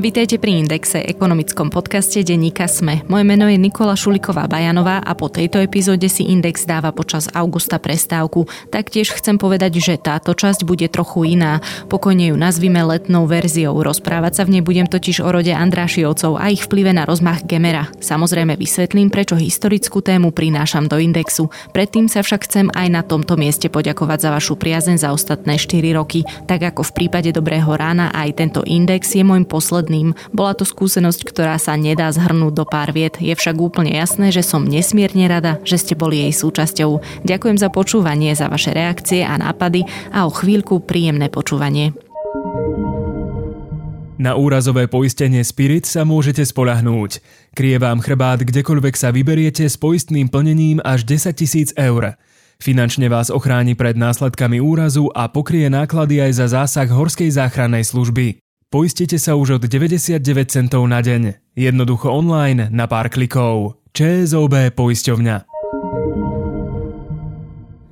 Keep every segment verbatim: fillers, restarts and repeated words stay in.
Vitajte pri Indexe, ekonomickom podcaste denníka SME. Moje meno je Nikola Šuliková-Bajanová a po tejto epizóde si Index dáva počas augusta prestávku. Taktiež chcem povedať, že táto časť bude trochu iná. Pokojne ju nazvime letnou verziou. Rozprávať sa v nej budem totiž o rode Andrášiovcov a ich vplyve na rozmach Gemera. Samozrejme vysvetlím, prečo historickú tému prinášam do Indexu. Predtým sa však chcem aj na tomto mieste poďakovať za vašu priazeň za ostatné štyri roky. Tak ako v prípade Dobrého rána, aj tento Index je môjim posledným. Bola to skúsenosť, ktorá sa nedá zhrnúť do pár viet. Je však úplne jasné, že som nesmierne rada, že ste boli jej súčasťou. Ďakujem za počúvanie, za vaše reakcie a nápady a o chvíľku príjemné počúvanie. Na úrazové poistenie Spirit sa môžete spoľahnúť. Kryje vám chrbát kdekoľvek sa vyberiete s poistným plnením až desaťtisíc eur. Finančne vás ochráni pred následkami úrazu a pokrie náklady aj za zásah Horskej záchrannej služby. Poistite sa už od deväťdesiatdeväť centov na deň. Jednoducho online na pár klikov. ČSOB poisťovňa.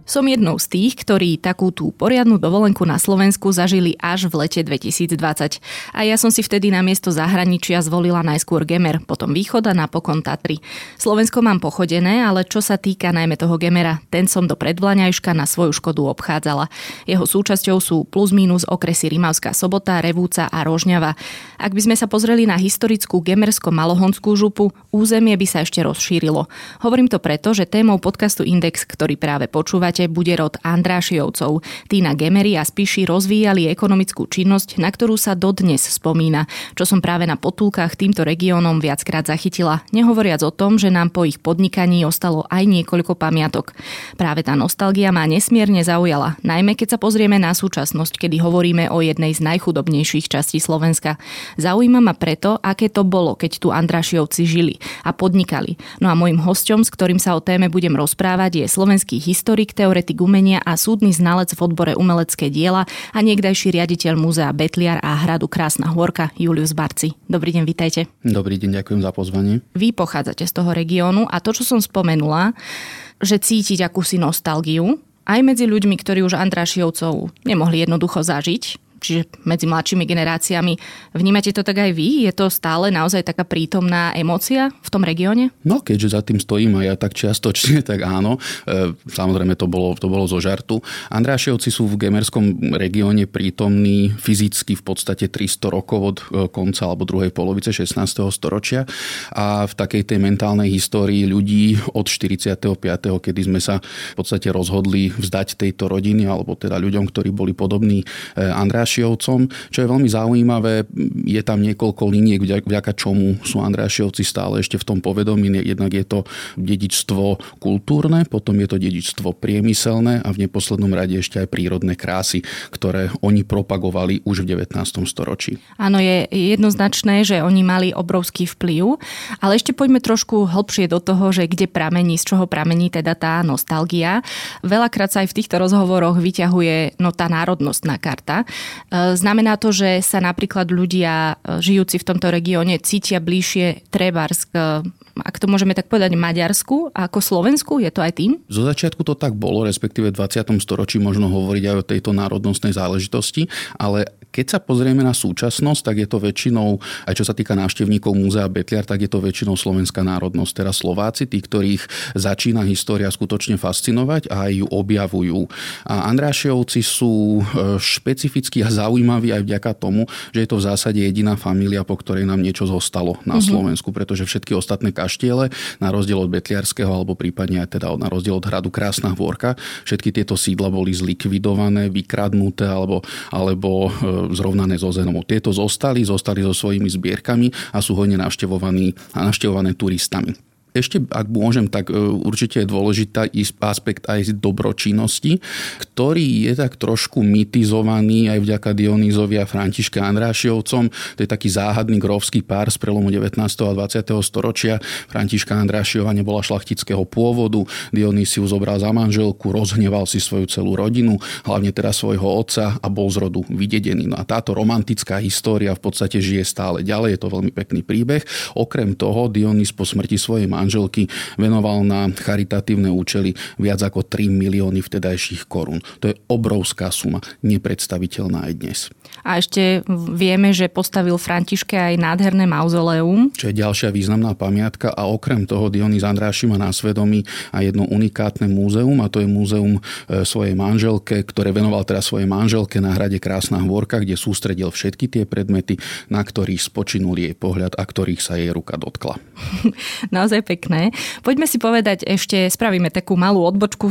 Som jednou z tých, ktorí takú tú poriadnu dovolenku na Slovensku zažili až v lete dvetisícdvadsať. A ja som si vtedy namiesto zahraničia zvolila najskôr Gemer, potom Východ a napokon Tatry. Slovensko mám pochodené, ale čo sa týka najmä toho Gemera, ten som do predvlaňajška na svoju škodu obchádzala. Jeho súčasťou sú plus mínus okresy Rimavská Sobota, Revúca a Rožňava. Ak by sme sa pozreli na historickú gemersko-malohonskú župu, územie by sa ešte rozšírilo. Hovorím to preto, že témou podcastu Index, ktorý práve počúvate, bude rod Andrášiovcov. Tí na Gemeri a Spiši rozvíjali ekonomickú činnosť, na ktorú sa dodnes spomína, čo som práve na potulkách týmto regiónom viackrát zachytila, nehovoriac o tom, že nám po ich podnikaní ostalo aj niekoľko pamiatok. Práve tá nostalgia ma nesmierne zaujala, najmä keď sa pozrieme na súčasnosť, kedy hovoríme o jednej z najchudobnejších častí Slovenska. Zaujíma ma preto, aké to bolo, keď tu Andrášiovci žili a podnikali. No a mojím hosťom, s ktorým sa o téme budem rozprávať, je slovenský historik, teoretik umenia a súdny znalec v odbore umelecké diela a niekdajší riaditeľ múzea Betliar a hradu Krásna Hôrka Julius Barci. Dobrý deň, vitajte. Dobrý deň, ďakujem za pozvanie. Vy pochádzate z toho regiónu a to, čo som spomenula, že cítiť akúsi nostalgiu aj medzi ľuďmi, ktorí už Andrášiovcov nemohli jednoducho zažiť, čiže medzi mladšími generáciami. Vnímate to tak aj vy? Je to stále naozaj taká prítomná emócia v tom regióne? No, keďže za tým stojím aj ja tak čiastočne, tak áno. E, samozrejme, to bolo, to bolo zo žartu. Andrášiovci sú v gemerskom regióne prítomní fyzicky v podstate tristo rokov od konca alebo druhej polovice šestnásteho storočia a v takej tej mentálnej histórii ľudí od štyridsiateho piateho, kedy sme sa v podstate rozhodli vzdať tejto rodiny alebo teda ľuďom, ktorí boli podobní Andrášiovcom. Čo je veľmi zaujímavé, je tam niekoľko liniek, vďaka čomu sú Andrášiovci stále ešte v tom povedomí. Jednak je to dedičstvo kultúrne, potom je to dedičstvo priemyselné a v neposlednom rade ešte aj prírodné krásy, ktoré oni propagovali už v devätnástom storočí. Áno, je jednoznačné, že oni mali obrovský vplyv, ale ešte poďme trošku hlbšie do toho, že kde pramení, z čoho pramení teda tá nostalgia. Veľakrát sa aj v týchto rozhovoroch vyťahuje no, tá národnostná karta. Znamená to, že sa napríklad ľudia žijúci v tomto regióne cítia bližšie trebárs k, ak to môžeme tak povedať, Maďarsku ako Slovensku? Je to aj tým? Zo začiatku to tak bolo, respektíve v dvadsiatom storočí možno hovoriť aj o tejto národnostnej záležitosti, ale keď sa pozrieme na súčasnosť, tak je to väčšinou, aj čo sa týka návštevníkov múzea Betliar, tak je to väčšinou slovenská národnosť. Teda Slováci, tí, ktorých začína história skutočne fascinovať a ju objavujú. A Andrášiovci sú špecifickí a zaujímaví aj vďaka tomu, že je to v zásade jediná família, po ktorej nám niečo zostalo na mm-hmm. Slovensku, pretože všetky ostatné kaštiele, na rozdiel od Betliarského alebo prípadne aj teda na rozdiel od hradu Krásna Hôrka, všetky tieto sídla boli zlikvidované, vykradnuté alebo, alebo zrovnané so zemou. Tieto zostali, zostali so svojimi zbierkami a sú hojne navštevovaní a navštevované turistami. Ešte, ak môžem, tak určite je dôležitý aspekt aj dobročinnosti, ktorý je tak trošku mitizovaný aj vďaka Dionýzovi a Františka Andrášiovcom. To je taký záhadný grófsky pár z prelomu devätnásteho a dvadsiateho storočia. Františka Andrášiova nebola šlachtického pôvodu, Dionýz si ju zobral za manželku, rozhneval si svoju celú rodinu, hlavne teda svojho otca a bol z rodu vydedený. No a táto romantická história v podstate žije stále ďalej, je to veľmi pekný príbeh. Okrem toho Dionýz po smrti svojej manželky manželky venoval na charitatívne účely viac ako tri milióny vtedajších korún. To je obrovská suma, nepredstaviteľná aj dnes. A ešte vieme, že postavil Františke aj nádherné mauzoleum. Čo je ďalšia významná pamiatka a okrem toho Dionýz Andráši má na svedomí aj jedno unikátne múzeum, a to je múzeum svojej manželke, ktoré venoval teraz svojej manželke na hrade Krásna Hvorka, kde sústredil všetky tie predmety, na ktorých spočinul jej pohľad a ktorých sa jej ruka dotkla. Naozaj pekné. Poďme si povedať ešte, spravíme takú malú odbočku,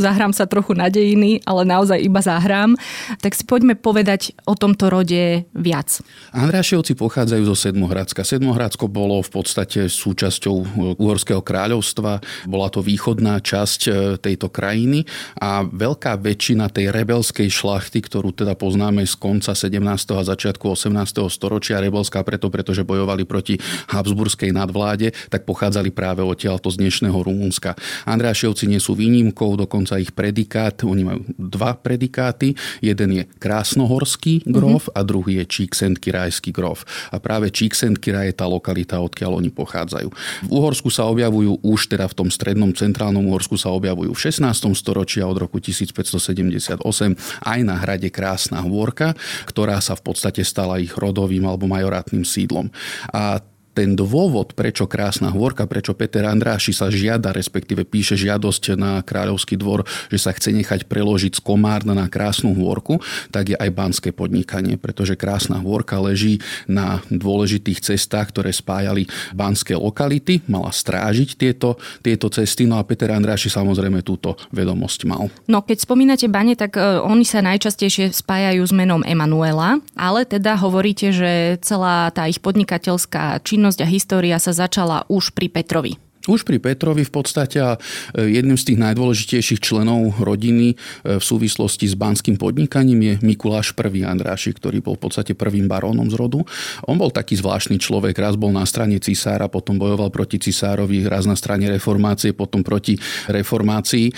zahrám sa trochu na dejiny, ale naozaj iba zahrám. Tak si poďme povedať o tomto rode viac. Andrášovci pochádzajú zo Sedmohradska. Sedmohradsko bolo v podstate súčasťou Uhorského kráľovstva. Bola to východná časť tejto krajiny a veľká väčšina tej rebelskej šlachty, ktorú teda poznáme z konca sedemnásteho a začiatku osemnásteho storočia, rebelská preto, pretože bojovali proti habsburskej nadvláde, tak pochádzali práve odtiaľto z dnešného Rumunska. Andrášovci nie sú výnimkou, dokonca ich predikát, oni majú dva predikáty. Jeden je Krásnohorský grof mm-hmm. a druhý je Číksentkyrájský grof. A práve Číksentkyra je tá lokalita, odkiaľ oni pochádzajú. V Uhorsku sa objavujú už teda v tom strednom centrálnom Uhorsku sa objavujú v šestnástom storočí od roku tisícpäťstosedemdesiatosem aj na hrade Krásna Hvorka, ktorá sa v podstate stala ich rodovým alebo majorátnym sídlom. A ten dôvod, prečo Krásna Hvorka, prečo Peter Andráši sa žiada, respektíve píše žiadosť na Kráľovský dvor, že sa chce nechať preložiť z Komárna na Krásnu Hvorku, tak je aj banské podnikanie, pretože Krásna Hvorka leží na dôležitých cestách, ktoré spájali banské lokality, mala strážiť tieto, tieto cesty, no a Peter Andráši samozrejme túto vedomosť mal. No keď spomínate bane, tak oni sa najčastejšie spájajú s menom Emanuela, ale teda hovoríte, že celá tá ich podnikateľská činnosť a história sa začala už pri Petrovi. Už pri Petrovi v podstate a jedným z tých najdôležitejších členov rodiny v súvislosti s banským podnikaním je Mikuláš I. Andráši, ktorý bol v podstate prvým barónom z rodu. On bol taký zvláštny človek, raz bol na strane cisára, potom bojoval proti cisárovi, raz na strane reformácie, potom proti reformácii.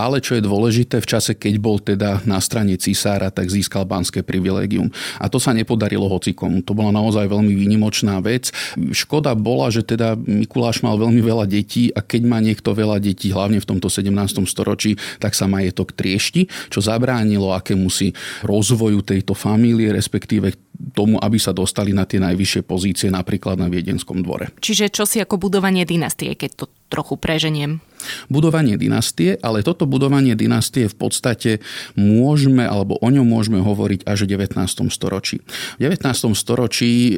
Ale čo je dôležité, v čase, keď bol teda na strane cisára, tak získal banské privilégium. A to sa nepodarilo hocikomu. To bola naozaj veľmi výnimočná vec. Škoda bola, že teda Mikuláš mal veľmi veľa detí a keď má niekto veľa detí, hlavne v tomto sedemnástom storočí, tak sa majetok triešti, čo zabránilo akémusi rozvoju tejto famílie, respektíve tomu, aby sa dostali na tie najvyššie pozície, napríklad na Viedenskom dvore. Čiže čosi ako budovanie dynastie, keď to trochu preženiem. Budovanie dynastie, ale toto budovanie dynastie v podstate môžeme, alebo o ňom môžeme hovoriť až v devätnástom storočí. V devätnástom storočí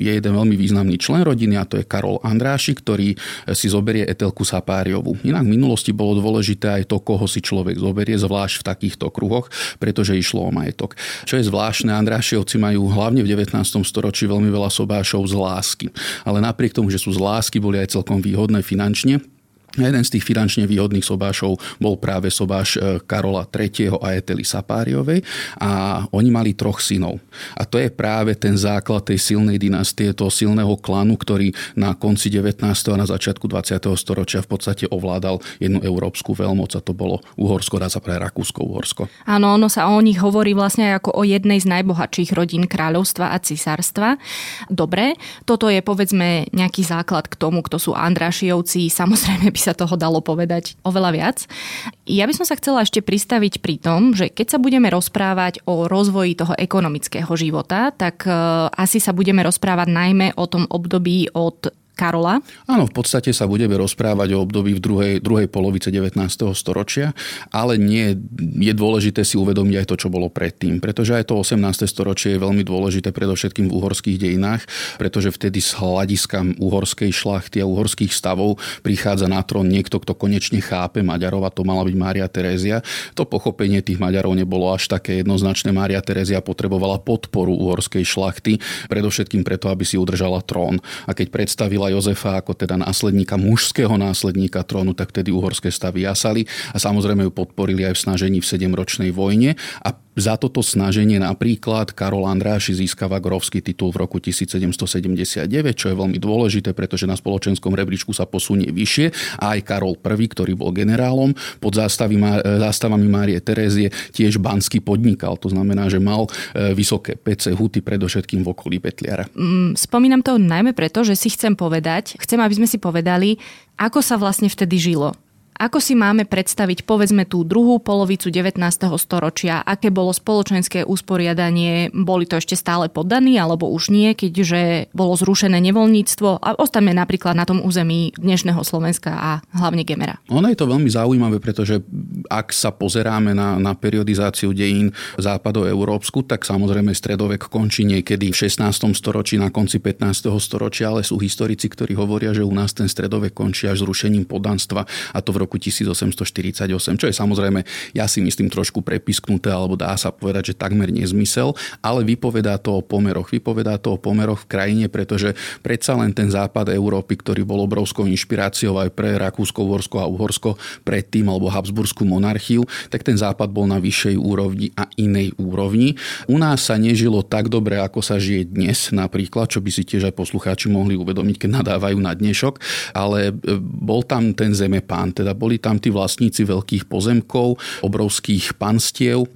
je jeden veľmi významný člen rodiny, a to je Karol Andráši, ktorý si zoberie Etelku Sapáriovu. Inak v minulosti bolo dôležité aj to, koho si človek zoberie, zvlášť v takýchto kruhoch, pretože išlo o majetok. Čo je zvláštne, Andrášiovci majú hlavne v devätnástom storočí veľmi veľa sobášov z lásky. Ale napriek tomu, že sú z lásky, boli aj celkom výhodné finančne. Jeden z tých finančne výhodných sobášov bol práve sobáš Karola tretieho a Etely Sapáriovej a oni mali troch synov. A to je práve ten základ tej silnej dynastie, toho silného klanu, ktorý na konci devätnásteho a na začiatku dvadsiateho storočia v podstate ovládal jednu európsku veľmoc a to bolo Uhorsko, dá sa pre Rakúsko-Uhorsko. Áno, ono sa o nich hovorí vlastne ako o jednej z najbohatších rodín kráľovstva a cisárstva. Dobre, toto je povedzme nejaký základ k tomu, kto sú Andrášiovci, samozrejme by sa toho dalo povedať oveľa viac. Ja by som sa chcela ešte pristaviť pri tom, že keď sa budeme rozprávať o rozvoji toho ekonomického života, tak asi sa budeme rozprávať najmä o tom období od Karola? Áno, v podstate sa budeme rozprávať o období v druhej, druhej polovice devätnásteho storočia, ale nie je dôležité si uvedomiť aj to, čo bolo predtým, pretože aj to osemnáste storočie je veľmi dôležité predovšetkým v uhorských dejinách, pretože vtedy z hľadiska uhorskej šlachty a uhorských stavov prichádza na trón niekto, kto konečne chápe Maďarov, a to mala byť Mária Terézia. To pochopenie tých Maďarov nebolo až také jednoznačné. Mária Terézia potrebovala podporu uhorskej šlachty, predovšetkým preto, aby si udržala trón. A keď predstavila Jozefa ako teda následníka, mužského následníka trónu, tak vtedy uhorské stavy jasali a samozrejme ju podporili aj v snažení v sedemročnej vojne a Za toto snaženie napríklad Karol Andráši získava Grófsky titul v roku tisícsedemstosedemdesiatdeväť, čo je veľmi dôležité, pretože na spoločenskom rebríčku sa posunie vyššie. A aj Karol Prvý, ktorý bol generálom, pod zástavami Márie Terézie tiež banský podnikal. To znamená, že mal vysoké pece huty predovšetkým v okolí Petliara. Spomínam to najmä preto, že si chcem povedať, chcem, aby sme si povedali, ako sa vlastne vtedy žilo. Ako si máme predstaviť, povedzme, tú druhú polovicu devätnásteho storočia? Aké bolo spoločenské usporiadanie? Boli to ešte stále poddaní, alebo už nie, keďže bolo zrušené nevoľníctvo? A ostaňme napríklad na tom území dnešného Slovenska a hlavne Gemera. Ono je to veľmi zaujímavé, pretože ak sa pozeráme na, na periodizáciu dejín západoeurópsku, tak samozrejme stredovek končí niekedy v šestnástom storočí, na konci pätnásteho storočia, ale sú historici, ktorí hovoria, že u nás ten stredovek končí až zrušením poddanstva, a to v roku tisícosemstoštyridsaťosem, čo je samozrejme, ja si myslím, trošku prepisknuté, alebo dá sa povedať, že takmer nezmysel, ale vypovedá to o pomeroch. Vypovedá to o pomeroch v krajine, pretože predsa len ten západ Európy, ktorý bol obrovskou inšpiráciou aj pre Rakúsko, Uhorsko a Uhorsko predtým, alebo Habsburskú monarchiu, tak ten západ bol na vyššej úrovni a inej úrovni. U nás sa nežilo tak dobre, ako sa žije dnes, napríklad, čo by si tiež aj poslucháči mohli uvedomiť, keď nadávajú na dnešok, ale bol tam ten zemepán, teda boli tam tí vlastníci veľkých pozemkov, obrovských panstiev,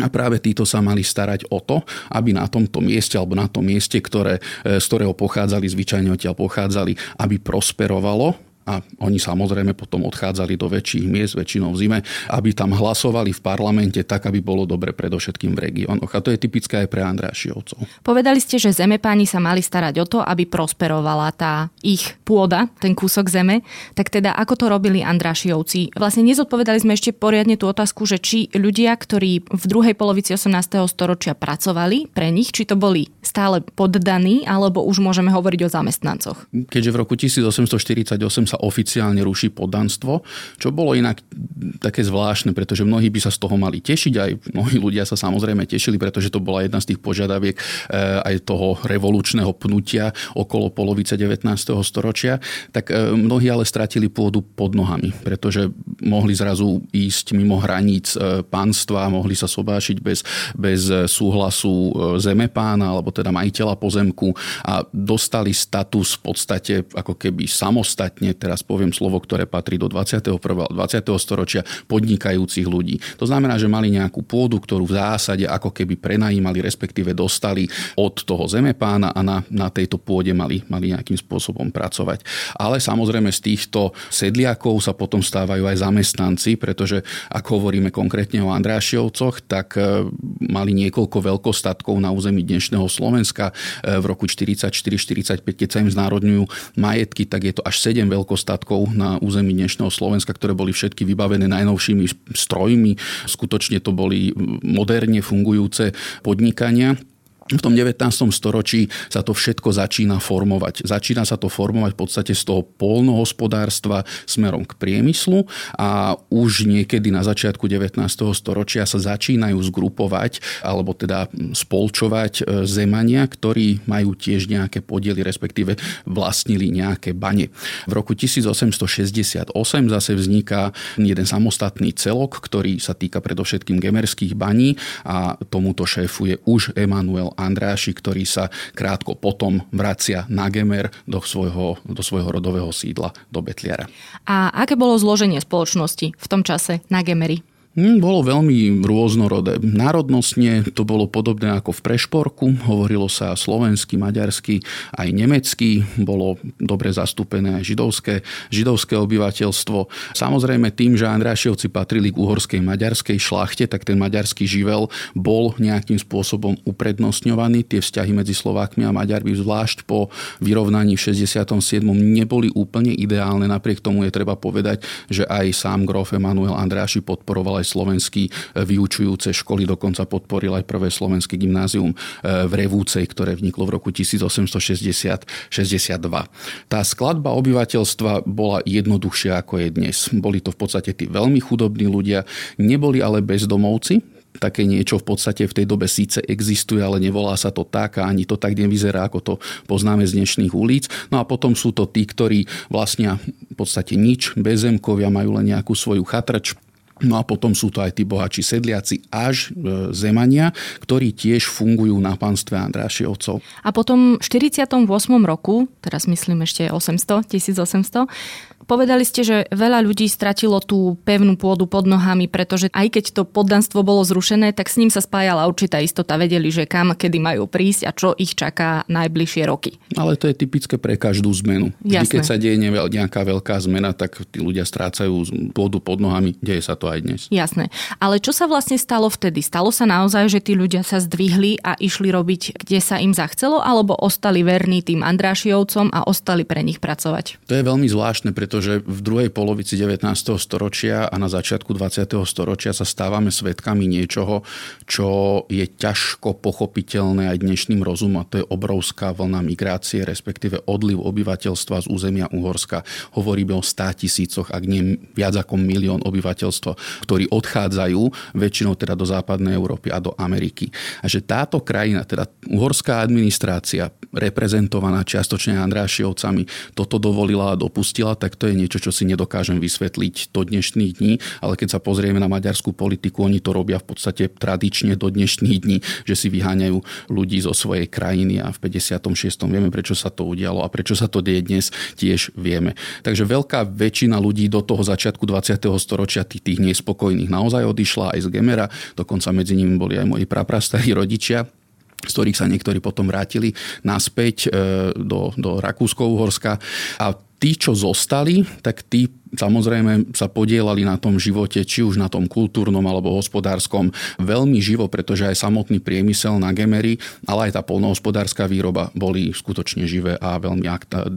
a práve títo sa mali starať o to, aby na tomto mieste, alebo na tom mieste, ktoré, z ktorého pochádzali, zvyčajne odtiaľ pochádzali, aby prosperovalo. A oni samozrejme potom odchádzali do väčších miest, väčšinou v zime, aby tam hlasovali v parlamente tak, aby bolo dobre predovšetkým v regiónoch. A to je typické aj pre Andrášiovcov. Povedali ste, že zemepáni sa mali starať o to, aby prosperovala tá ich pôda, ten kúsok zeme. Tak teda ako to robili Andrášiovci? Vlastne nezodpovedali sme ešte poriadne tú otázku, že či ľudia, ktorí v druhej polovici osemnásteho storočia pracovali pre nich, či to boli stále poddaní, alebo už môžeme hovoriť o zamestnancoch. Keďže v roku tisícosemstoštyridsaťosem sa oficiálne ruší poddanstvo, čo bolo inak také zvláštne, pretože mnohí by sa z toho mali tešiť, aj mnohí ľudia sa samozrejme tešili, pretože to bola jedna z tých požiadaviek aj toho revolučného pnutia okolo polovice devätnásteho storočia, tak mnohí ale stratili pôdu pod nohami, pretože mohli zrazu ísť mimo hraníc pánstva, mohli sa sobášiť bez, bez súhlasu zemepána, alebo teda majiteľa pozemku, a dostali status v podstate ako keby samostatne, teraz poviem slovo, ktoré patrí do dvadsiateho prvého dvadsiateho storočia, podnikajúcich ľudí. To znamená, že mali nejakú pôdu, ktorú v zásade ako keby prenajímali, respektíve dostali od toho zemepána, a na, na tejto pôde mali, mali nejakým spôsobom pracovať. Ale samozrejme z týchto sedliakov sa potom stávajú aj zamestnanci, pretože ak hovoríme konkrétne o Andrášiovcoch, tak mali niekoľko veľkostatkov na území dnešného Slovenska. V roku štyridsaťštyri štyridsaťpäť, keď sa im znárodňujú majetky, tak je to až sedem veľkostatkov statkov na území dnešného Slovenska, ktoré boli všetky vybavené najnovšími strojmi. Skutočne to boli moderne fungujúce podnikania. V tom devätnástom storočí sa to všetko začína formovať. Začína sa to formovať v podstate z toho poľnohospodárstva smerom k priemyslu, a už niekedy na začiatku devätnásteho storočia sa začínajú zgrupovať, alebo teda spolčovať zemania, ktorí majú tiež nejaké podiely, respektíve vlastnili nejaké bane. V roku tisícosemstošesťdesiatosem zase vzniká jeden samostatný celok, ktorý sa týka predovšetkým gemerských baní, a tomuto šéfuje už Emanuel Andráši, ktorý sa krátko potom vracia na Gemer do svojho, do svojho rodového sídla do Betliara. A aké bolo zloženie spoločnosti v tom čase na Gemeri? Bolo veľmi rôznorodé. Národnostne to bolo podobné ako v Prešporku. Hovorilo sa slovensky, maďarsky, aj nemecky. Bolo dobre zastúpené aj židovské, židovské obyvateľstvo. Samozrejme tým, že Andrášiovci patrili k uhorskej maďarskej šlachte, tak ten maďarský živel bol nejakým spôsobom uprednostňovaný. Tie vzťahy medzi Slovákmi a Maďarmi, zvlášť po vyrovnaní v šesťdesiatom siedmom, neboli úplne ideálne. Napriek tomu je treba povedať, že aj sám grof Emanuel Andráši podporoval slovenský vyučujúce školy, dokonca podporil aj prvé slovenské gymnázium v Revúcej, ktoré vniklo v roku tisícosemstošesťdesiat šesťdesiatdva. Tá skladba obyvateľstva bola jednoduchšia, ako je dnes. Boli to v podstate tí veľmi chudobní ľudia, neboli ale bezdomovci. Také niečo v podstate v tej dobe síce existuje, ale nevolá sa to tak, a ani to tak nevyzerá, ako to poznáme z dnešných ulic. No a potom sú to tí, ktorí vlastnia v podstate nič, bezemkovia, majú len nejakú svoju chatrč, No a potom sú to aj tí bohači sedliaci až Zemania, ktorí tiež fungujú na panstve Andrášovcov. A potom v štyridsiatom ôsmom roku, teraz myslím ešte osemsto, tisícosemsto, povedali ste, že veľa ľudí stratilo tú pevnú pôdu pod nohami, pretože aj keď to poddanstvo bolo zrušené, tak s ním sa spájala určitá istota. Vedeli, že kam, kedy majú prísť a čo ich čaká najbližšie roky. Ale to je typické pre každú zmenu. Vždy, keď sa deje nejaká veľká zmena, tak tí ľudia strácajú pôdu pod nohami. Deje sa to aj dnes. Jasné. Ale čo sa vlastne stalo vtedy? Stalo sa naozaj, že tí ľudia sa zdvihli a išli robiť, kde sa im zachcelo, alebo ostali verní tým Andrášiovcom a ostali pre nich pracovať? To je veľmi zvláštne, pretože v druhej polovici devätnásteho storočia a na začiatku dvadsiateho storočia sa stávame svedkami niečoho, čo je ťažko pochopiteľné aj dnešným rozumom, a to je obrovská vlna migrácie, respektíve odliv obyvateľstva z územia Uhorska. Hovoríme o státisícoch, ak nie viac ako milión obyvateľstva, ktorí odchádzajú väčšinou teda do západnej Európy a do Ameriky. A že táto krajina, teda uhorská administrácia, reprezentovaná čiastočne Andrášiovcami, toto dovolila a dopustila, tak to je niečo, čo si nedokážem vysvetliť do dnešných dní, ale keď sa pozrieme na maďarskú politiku, oni to robia v podstate tradične do dnešných dní, že si vyháňajú ľudí zo svojej krajiny a v päťdesiatom šiestom vieme, prečo sa to udialo a prečo sa to deje dnes, tiež vieme. Takže veľká väčšina ľudí do toho začiatku dvadsiateho storočia tých nespokojných naozaj odišla aj z Gemera, dokonca medzi nimi boli aj moji praprastarí rodičia, z ktorých sa niektorí potom vrátili naspäť do, do Rakúsko-Uhorska. A tí, čo zostali, tak tí samozrejme sa podielali na tom živote, či už na tom kultúrnom alebo hospodárskom, veľmi živo, pretože aj samotný priemysel na Gemery, ale aj tá poľnohospodárska výroba boli skutočne živé a veľmi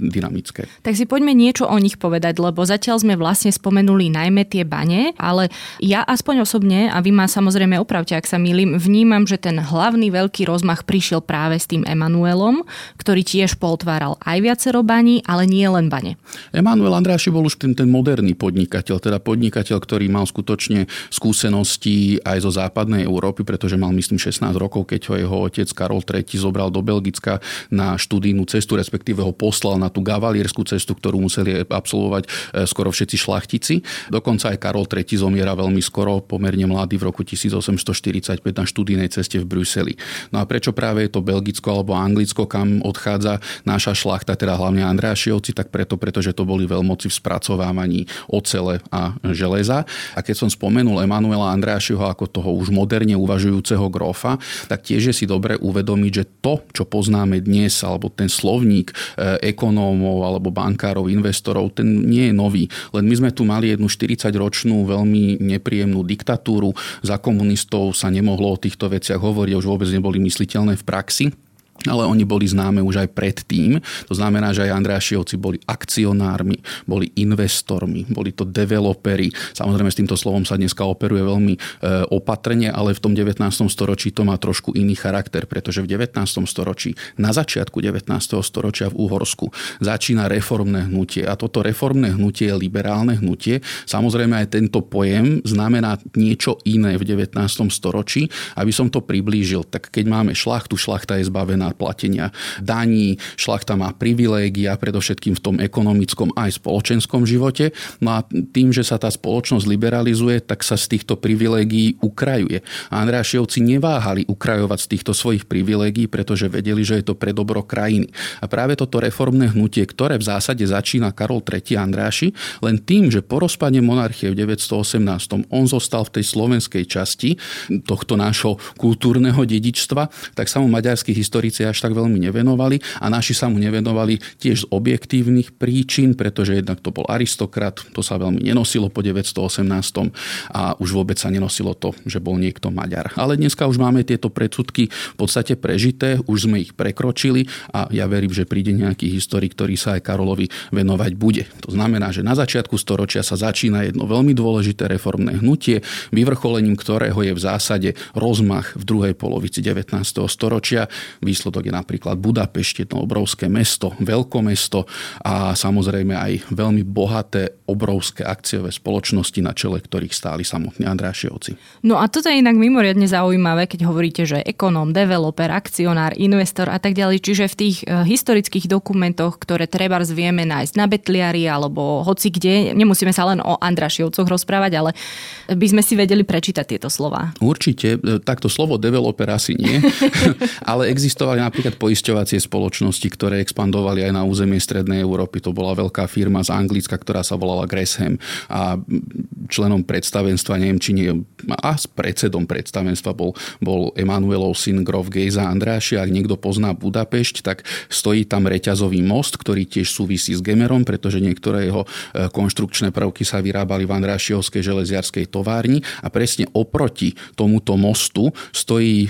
dynamické. Tak si poďme niečo o nich povedať, lebo zatiaľ sme vlastne spomenuli najmä tie bane, ale ja aspoň osobne, a vy ma samozrejme opravte, ak sa mýlim, vnímam, že ten hlavný veľký rozmach prišiel práve s tým Emanuelom, ktorý tiež pootváral aj viacero baní, ale nie len bane. Emanuel Andráši bol už ten, ten model moderný podnikateľ, teda podnikateľ, ktorý mal skutočne skúsenosti aj zo západnej Európy, pretože mal myslím šestnásť rokov, keď ho jeho otec Karol Tretí zobral do Belgicka na študijnú cestu, respektíve ho poslal na tú gavaliersku cestu, ktorú museli absolvovať skoro všetci šlachtici. Dokonca aj Karol Tretí zomiera veľmi skoro, pomerne mladý, v roku tisícosemstoštyridsaťpäť na študijnej ceste v Bruseli. No a prečo práve je to Belgicko alebo Anglicko, kam odchádza naša šlachta, teda hlavne Andrášiovci, tak preto, pretože to boli veľmoci v spracovávaní ocele a železa. A keď som spomenul Emanuela Andrášiho ako toho už moderne uvažujúceho grófa, tak tiež je si dobre uvedomiť, že to, čo poznáme dnes, alebo ten slovník ekonómov, alebo bankárov, investorov, ten nie je nový. Len my sme tu mali jednu štyridsaťročnú veľmi nepríjemnú diktatúru. Za komunistov sa nemohlo o týchto veciach hovoriť, už vôbec neboli mysliteľné v praxi. Ale oni boli známe už aj predtým. To znamená, že aj Andrášiovci boli akcionármi, boli investormi, boli to developeri. Samozrejme, s týmto slovom sa dneska operuje veľmi opatrne, ale v tom devätnástom storočí to má trošku iný charakter, pretože v devätnástom storočí, na začiatku devätnásteho storočia v Uhorsku začína reformné hnutie. A toto reformné hnutie je liberálne hnutie. Samozrejme, aj tento pojem znamená niečo iné v devätnástom storočí. Aby som to priblížil, tak keď máme šlachtu, šlachta je zbavená platenia daní, šlachta má privilégia, predovšetkým v tom ekonomickom aj spoločenskom živote. No a tým, že sa tá spoločnosť liberalizuje, tak sa z týchto privilégií ukrajuje. A Andrášiovci neváhali ukrajovať z týchto svojich privilégií, pretože vedeli, že je to pre dobro krajiny. A práve toto reformné hnutie, ktoré v zásade začína Karol Tretí Andráši, len tým, že po rozpade monarchie v deväťstoosemnástom on zostal v tej slovenskej časti tohto nášho kultúrneho dedičstva, tak sa mu maďarskí historici až tak veľmi nevenovali a naši sa mu nevenovali tiež z objektívnych príčin, pretože jednak to bol aristokrat, to sa veľmi nenosilo po deväťstoosemnástom a už vôbec sa nenosilo to, že bol niekto Maďar. Ale dneska už máme tieto predsudky v podstate prežité, už sme ich prekročili a ja verím, že príde nejaký historik, ktorý sa aj Karolovi venovať bude. To znamená, že na začiatku storočia sa začína jedno veľmi dôležité reformné hnutie, vyvrcholením ktorého je v zásade rozmach v druhej polovici devätnásteho storočia, výsledný výsledok je napríklad Budapešť, jedno obrovské mesto, veľkomesto a samozrejme aj veľmi bohaté, obrovské akciové spoločnosti, na čele ktorých stáli samotní Andrášovci. No a toto je inak mimoriadne zaujímavé, keď hovoríte, že ekonóm, developer, akcionár, investor a tak ďalej, čiže v tých historických dokumentoch, ktoré trebárs vieme nájsť na Betliari alebo hoci kde, nemusíme sa len o Andrášovcoch rozprávať, ale by sme si vedeli prečítať tieto slová. Určite, takto slovo developer asi nie, ale existovali napríklad poisťovacie spoločnosti, ktoré expandovali aj na územie Strednej Európy. To bola veľká firma z Anglicka, ktorá sa volala Gresham a členom predstavenstva Nemčiny a s predsedom predstavenstva bol, bol Emanuelov syn grof Gejza Andráši. Ak niekto pozná Budapešť, tak stojí tam reťazový most, ktorý tiež súvisí s Gemerom, pretože niektoré jeho konštrukčné prvky sa vyrábali v Andrášiovskej železiarskej továrni a presne oproti tomuto mostu stojí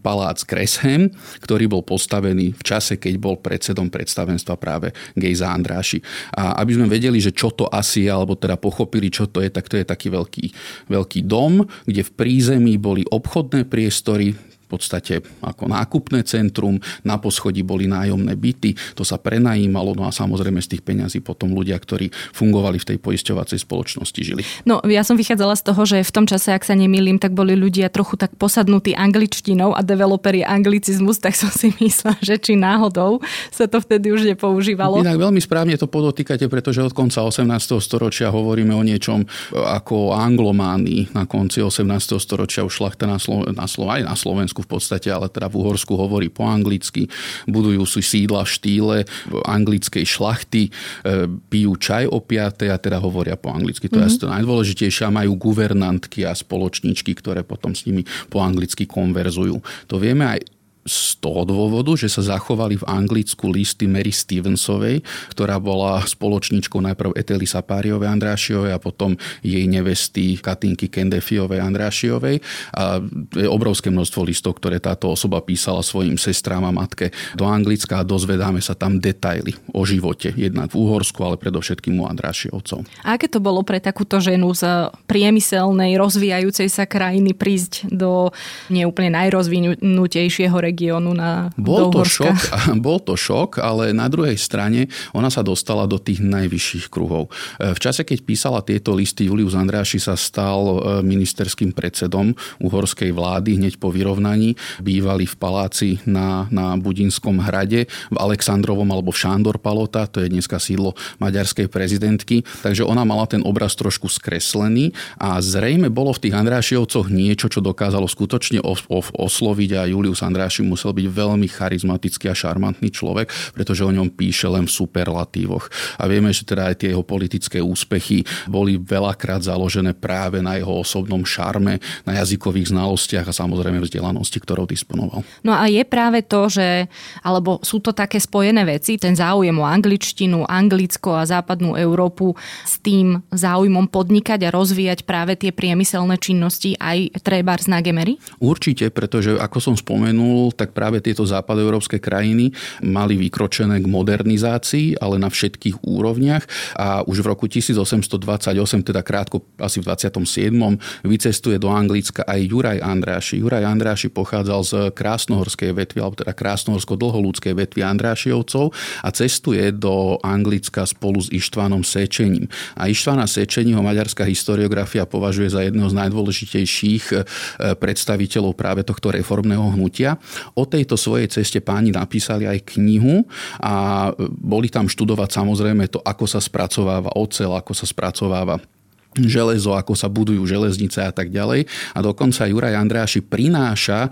palác Gresham, ktorý bol postavený v čase, keď bol predsedom predstavenstva práve Gejza Andráši. A aby sme vedeli, že čo to asi je, alebo teda pochopili, čo to je, tak to je taký veľký, veľký dom, kde v prízemí boli obchodné priestory, v podstate ako nákupné centrum, na poschodí boli nájomné byty, to sa prenajímalo, no a samozrejme z tých peňazí potom ľudia, ktorí fungovali v tej poisťovacej spoločnosti, žili. No, ja som vychádzala z toho, že v tom čase, ak sa nemýlim, tak boli ľudia trochu tak posadnutí angličtinou a developeri anglicizmus, tak som si myslela, že či náhodou sa to vtedy už nepoužívalo. Inak veľmi správne to podotýkate, pretože od konca osemnásteho storočia hovoríme o niečom ako anglománii. Na konci osemnásteho storočia už šlachta na, Slo- na, Slo- aj na Slovensku v podstate, ale teda v Uhorsku hovorí po anglicky, budujú si sídla v štýle anglickej šlachty, pijú čaj o piatej a teda hovoria po anglicky. To mm-hmm. je to najdôležitejšie. Majú guvernantky a spoločničky, ktoré potom s nimi po anglicky konverzujú. To vieme aj z toho dôvodu, že sa zachovali v Anglicku listy Mary Stevensovej, ktorá bola spoločničkou najprv Etely Sapáriovej Andrášiovej a potom jej nevesty Katinky Kendefiovej Andrášiovej. A je obrovské množstvo listov, ktoré táto osoba písala svojim sestrám a matke do Anglicka a dozvedáme sa tam detaily o živote. Jednak v Uhorsku, ale predovšetkým u Andrášiovcov. A aké to bolo pre takúto ženu z priemyselnej, rozvíjajúcej sa krajiny prísť do neúplne najrozvinutejšieho regionu? Regiónu na bol to šok, bol to šok, ale na druhej strane ona sa dostala do tých najvyšších kruhov. V čase, keď písala tieto listy, Julius Andráši sa stal ministerským predsedom uhorskej vlády hneď po vyrovnaní. Bývali v paláci na, na Budinskom hrade, v Alexandrovom alebo v Šándor Palota, to je dneska sídlo maďarskej prezidentky. Takže ona mala ten obraz trošku skreslený a zrejme bolo v tých Andrášiovcoch niečo, čo dokázalo skutočne osloviť a Julius Andráši musel byť veľmi charizmatický a šarmantný človek, pretože o ňom píše len v superlatívoch. A vieme, že teda aj tie jeho politické úspechy boli veľakrát založené práve na jeho osobnom šarme, na jazykových znalostiach a samozrejme vzdelanosti, ktorou disponoval. No a je práve to, že alebo sú to také spojené veci, ten záujem o angličtinu, Anglicko a západnú Európu s tým záujmom podnikať a rozvíjať práve tie priemyselné činnosti aj trebárs na Gemery? Určite, pretože ako som spomenul, tak práve tieto západoeurópske krajiny mali vykročené k modernizácii, ale na všetkých úrovniach a už v roku tisícosemstodvadsaťosem, teda krátko asi v dvadsiatom siedmom vycestuje do Anglicka aj Juraj Andráši. Juraj Andráši pochádzal z krásnohorskej vetvy, alebo teda krásnohorsko-dlholúdskej vetvy Andrášiovcov a cestuje do Anglicka spolu s Ištvánom Sečením. A Ištvána Sečeního maďarská historiografia považuje za jedného z najdôležitejších predstaviteľov práve tohto reformného hnutia. O tejto svojej ceste páni napísali aj knihu a boli tam študovať samozrejme to, ako sa spracováva oceľ, ako sa spracováva železo, ako sa budujú železnice a tak ďalej. A dokonca Juraj Andráši prináša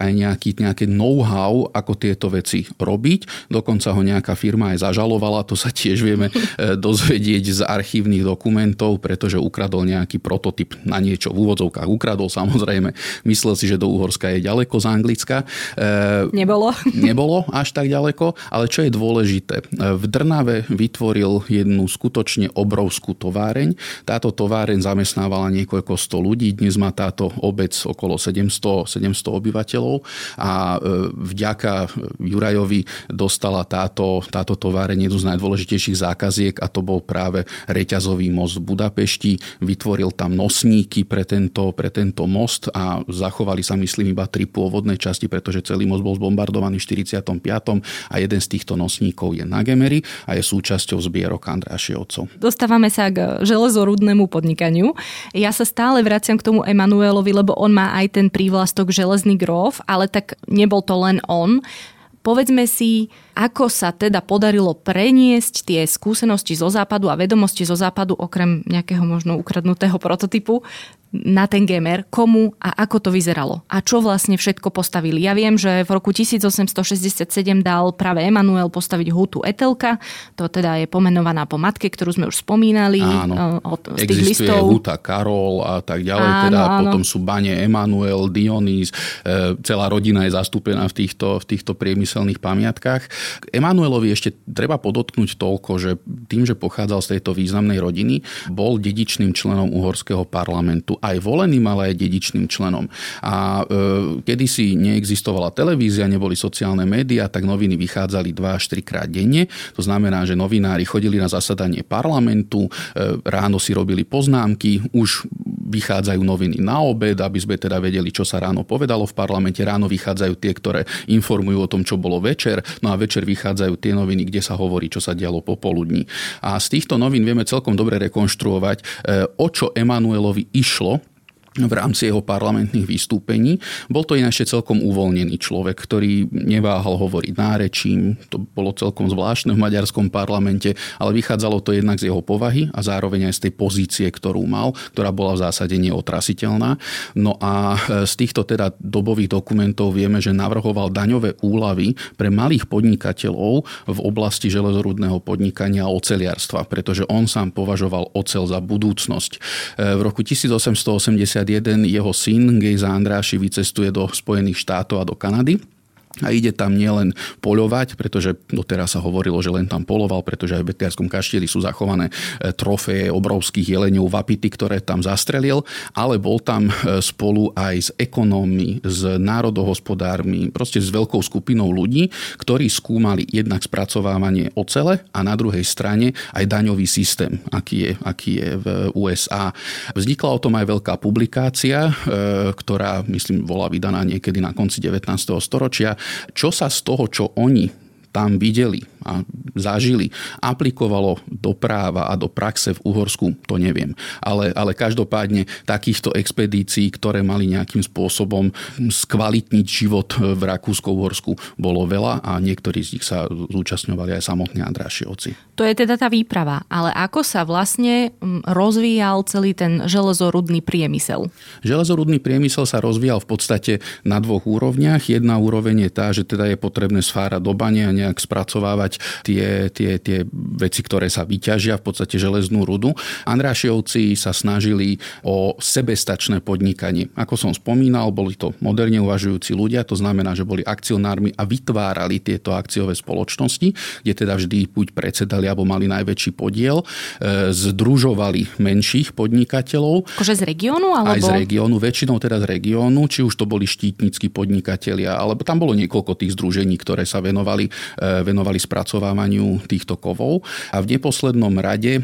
aj nejaký, nejaké know-how, ako tieto veci robiť. Dokonca ho nejaká firma aj zažalovala, to sa tiež vieme dozvedieť z archívnych dokumentov, pretože ukradol nejaký prototyp na niečo v úvodzovkách. Ukradol samozrejme. Myslel si, že do Uhorska je ďaleko z Anglicka. Nebolo. Nebolo až tak ďaleko, ale čo je dôležité. V Drnave vytvoril jednu skutočne obrovskú továreň. Tá Táto továreň zamestnávala niekoľko sto ľudí, dnes má táto obec okolo sedemsto, sedemsto obyvateľov a vďaka Jurajovi dostala táto, táto továreň jednu z najdôležitejších zákaziek a to bol práve reťazový most v Budapešti. Vytvoril tam nosníky pre tento, pre tento most a zachovali sa, myslím, iba tri pôvodné časti, pretože celý most bol zbombardovaný v štyridsiatom piatom a jeden z týchto nosníkov je na Gemery a je súčasťou zbierok Andrášiovcov. Dostávame sa k železorudnému podnikaniu. Ja sa stále vraciam k tomu Emanuelovi, lebo on má aj ten prívlastok Železný gróf, ale tak nebol to len on. Povedzme si, ako sa teda podarilo preniesť tie skúsenosti zo západu a vedomosti zo západu, okrem nejakého možno ukradnutého prototypu, na ten Gemer, komu a ako to vyzeralo? A čo vlastne všetko postavili? Ja viem, že v roku tisícosemstošesťdesiatsedem dal práve Emanuel postaviť hutu Etelka, to teda je pomenovaná po matke, ktorú sme už spomínali. Áno, od, z tých existuje listov. Huta Karol a tak ďalej, áno, teda áno. Potom sú bane Emanuel, Dionýz, e, celá rodina je zastúpená v týchto, v týchto priemyselných pamiatkách. Emanuelovi ešte treba podotknúť toľko, že tým, že pochádzal z tejto významnej rodiny, bol dedičným členom uhorského parlamentu. Aj voleným, ale aj dedičným členom. A e, kedysi neexistovala televízia, neboli sociálne médiá, tak noviny vychádzali dva až tri krát denne. To znamená, že novinári chodili na zasadanie parlamentu, e, ráno si robili poznámky, už vychádzajú noviny na obed, aby sme teda vedeli, čo sa ráno povedalo v parlamente. Ráno vychádzajú tie, ktoré informujú o tom, čo bolo večer. No a večer vychádzajú tie noviny, kde sa hovorí, čo sa dialo popoludní. A z týchto novín vieme celkom dobre rekonštruovať, o čo Emanuelovi išlo v rámci jeho parlamentných vystúpení. Bol to ináč celkom uvoľnený človek, ktorý neváhal hovoriť nárečím. To bolo celkom zvláštne v maďarskom parlamente, ale vychádzalo to jednak z jeho povahy a zároveň aj z tej pozície, ktorú mal, ktorá bola v zásade neotrasiteľná. No a z týchto teda dobových dokumentov vieme, že navrhoval daňové úľavy pre malých podnikateľov v oblasti železorudného podnikania a oceliarstva, pretože on sám považoval oceľ za budúcnosť. V roku tisícosemstoosemdesiat jeho syn Gejza Andráši vycestuje do Spojených štátov a do Kanady. A ide tam nielen poľovať, pretože doteraz sa hovorilo, že len tam poloval, pretože aj v Betliarskom kaštieli sú zachované trofeje obrovských jeleňov vapity, ktoré tam zastrelil, ale bol tam spolu aj s ekonómmi, s národohospodármi, proste s veľkou skupinou ľudí, ktorí skúmali jednak spracovávanie ocele a na druhej strane aj daňový systém, aký je, aký je v ú es á. Vznikla o tom aj veľká publikácia, ktorá, myslím, bola vydaná niekedy na konci devätnásteho storočia, čo sa z toho, čo oni tam videli a zažili, aplikovalo do práva a do praxe v Uhorsku, to neviem. Ale, ale každopádne takýchto expedícií, ktoré mali nejakým spôsobom skvalitniť život v Rakúsko-Uhorsku, bolo veľa a niektorí z nich sa zúčastňovali aj samotní Andrášiovci. To je teda tá výprava, ale ako sa vlastne rozvíjal celý ten železorudný priemysel? Železorudný priemysel sa rozvíjal v podstate na dvoch úrovniach. Jedna úroveň je tá, že teda je potrebné sfárať do bane a nejak spracovávať tie, tie, tie veci, ktoré sa vyťažia, v podstate železnú rudu. Andrášiovci sa snažili o sebestačné podnikanie. Ako som spomínal, boli to moderne uvažujúci ľudia, to znamená, že boli akcionármi a vytvárali tieto akciové spoločnosti, kde teda vždy buď predsedali, alebo mali najväčší podiel, združovali menších podnikateľov. Akože z regiónu? Alebo... Aj z regiónu, väčšinou teda z regiónu, či už to boli štítnickí podnikatelia, alebo tam bolo niekoľko tých združení, ktoré sa venovali venovali spracovávaniu týchto kovov a v neposlednom rade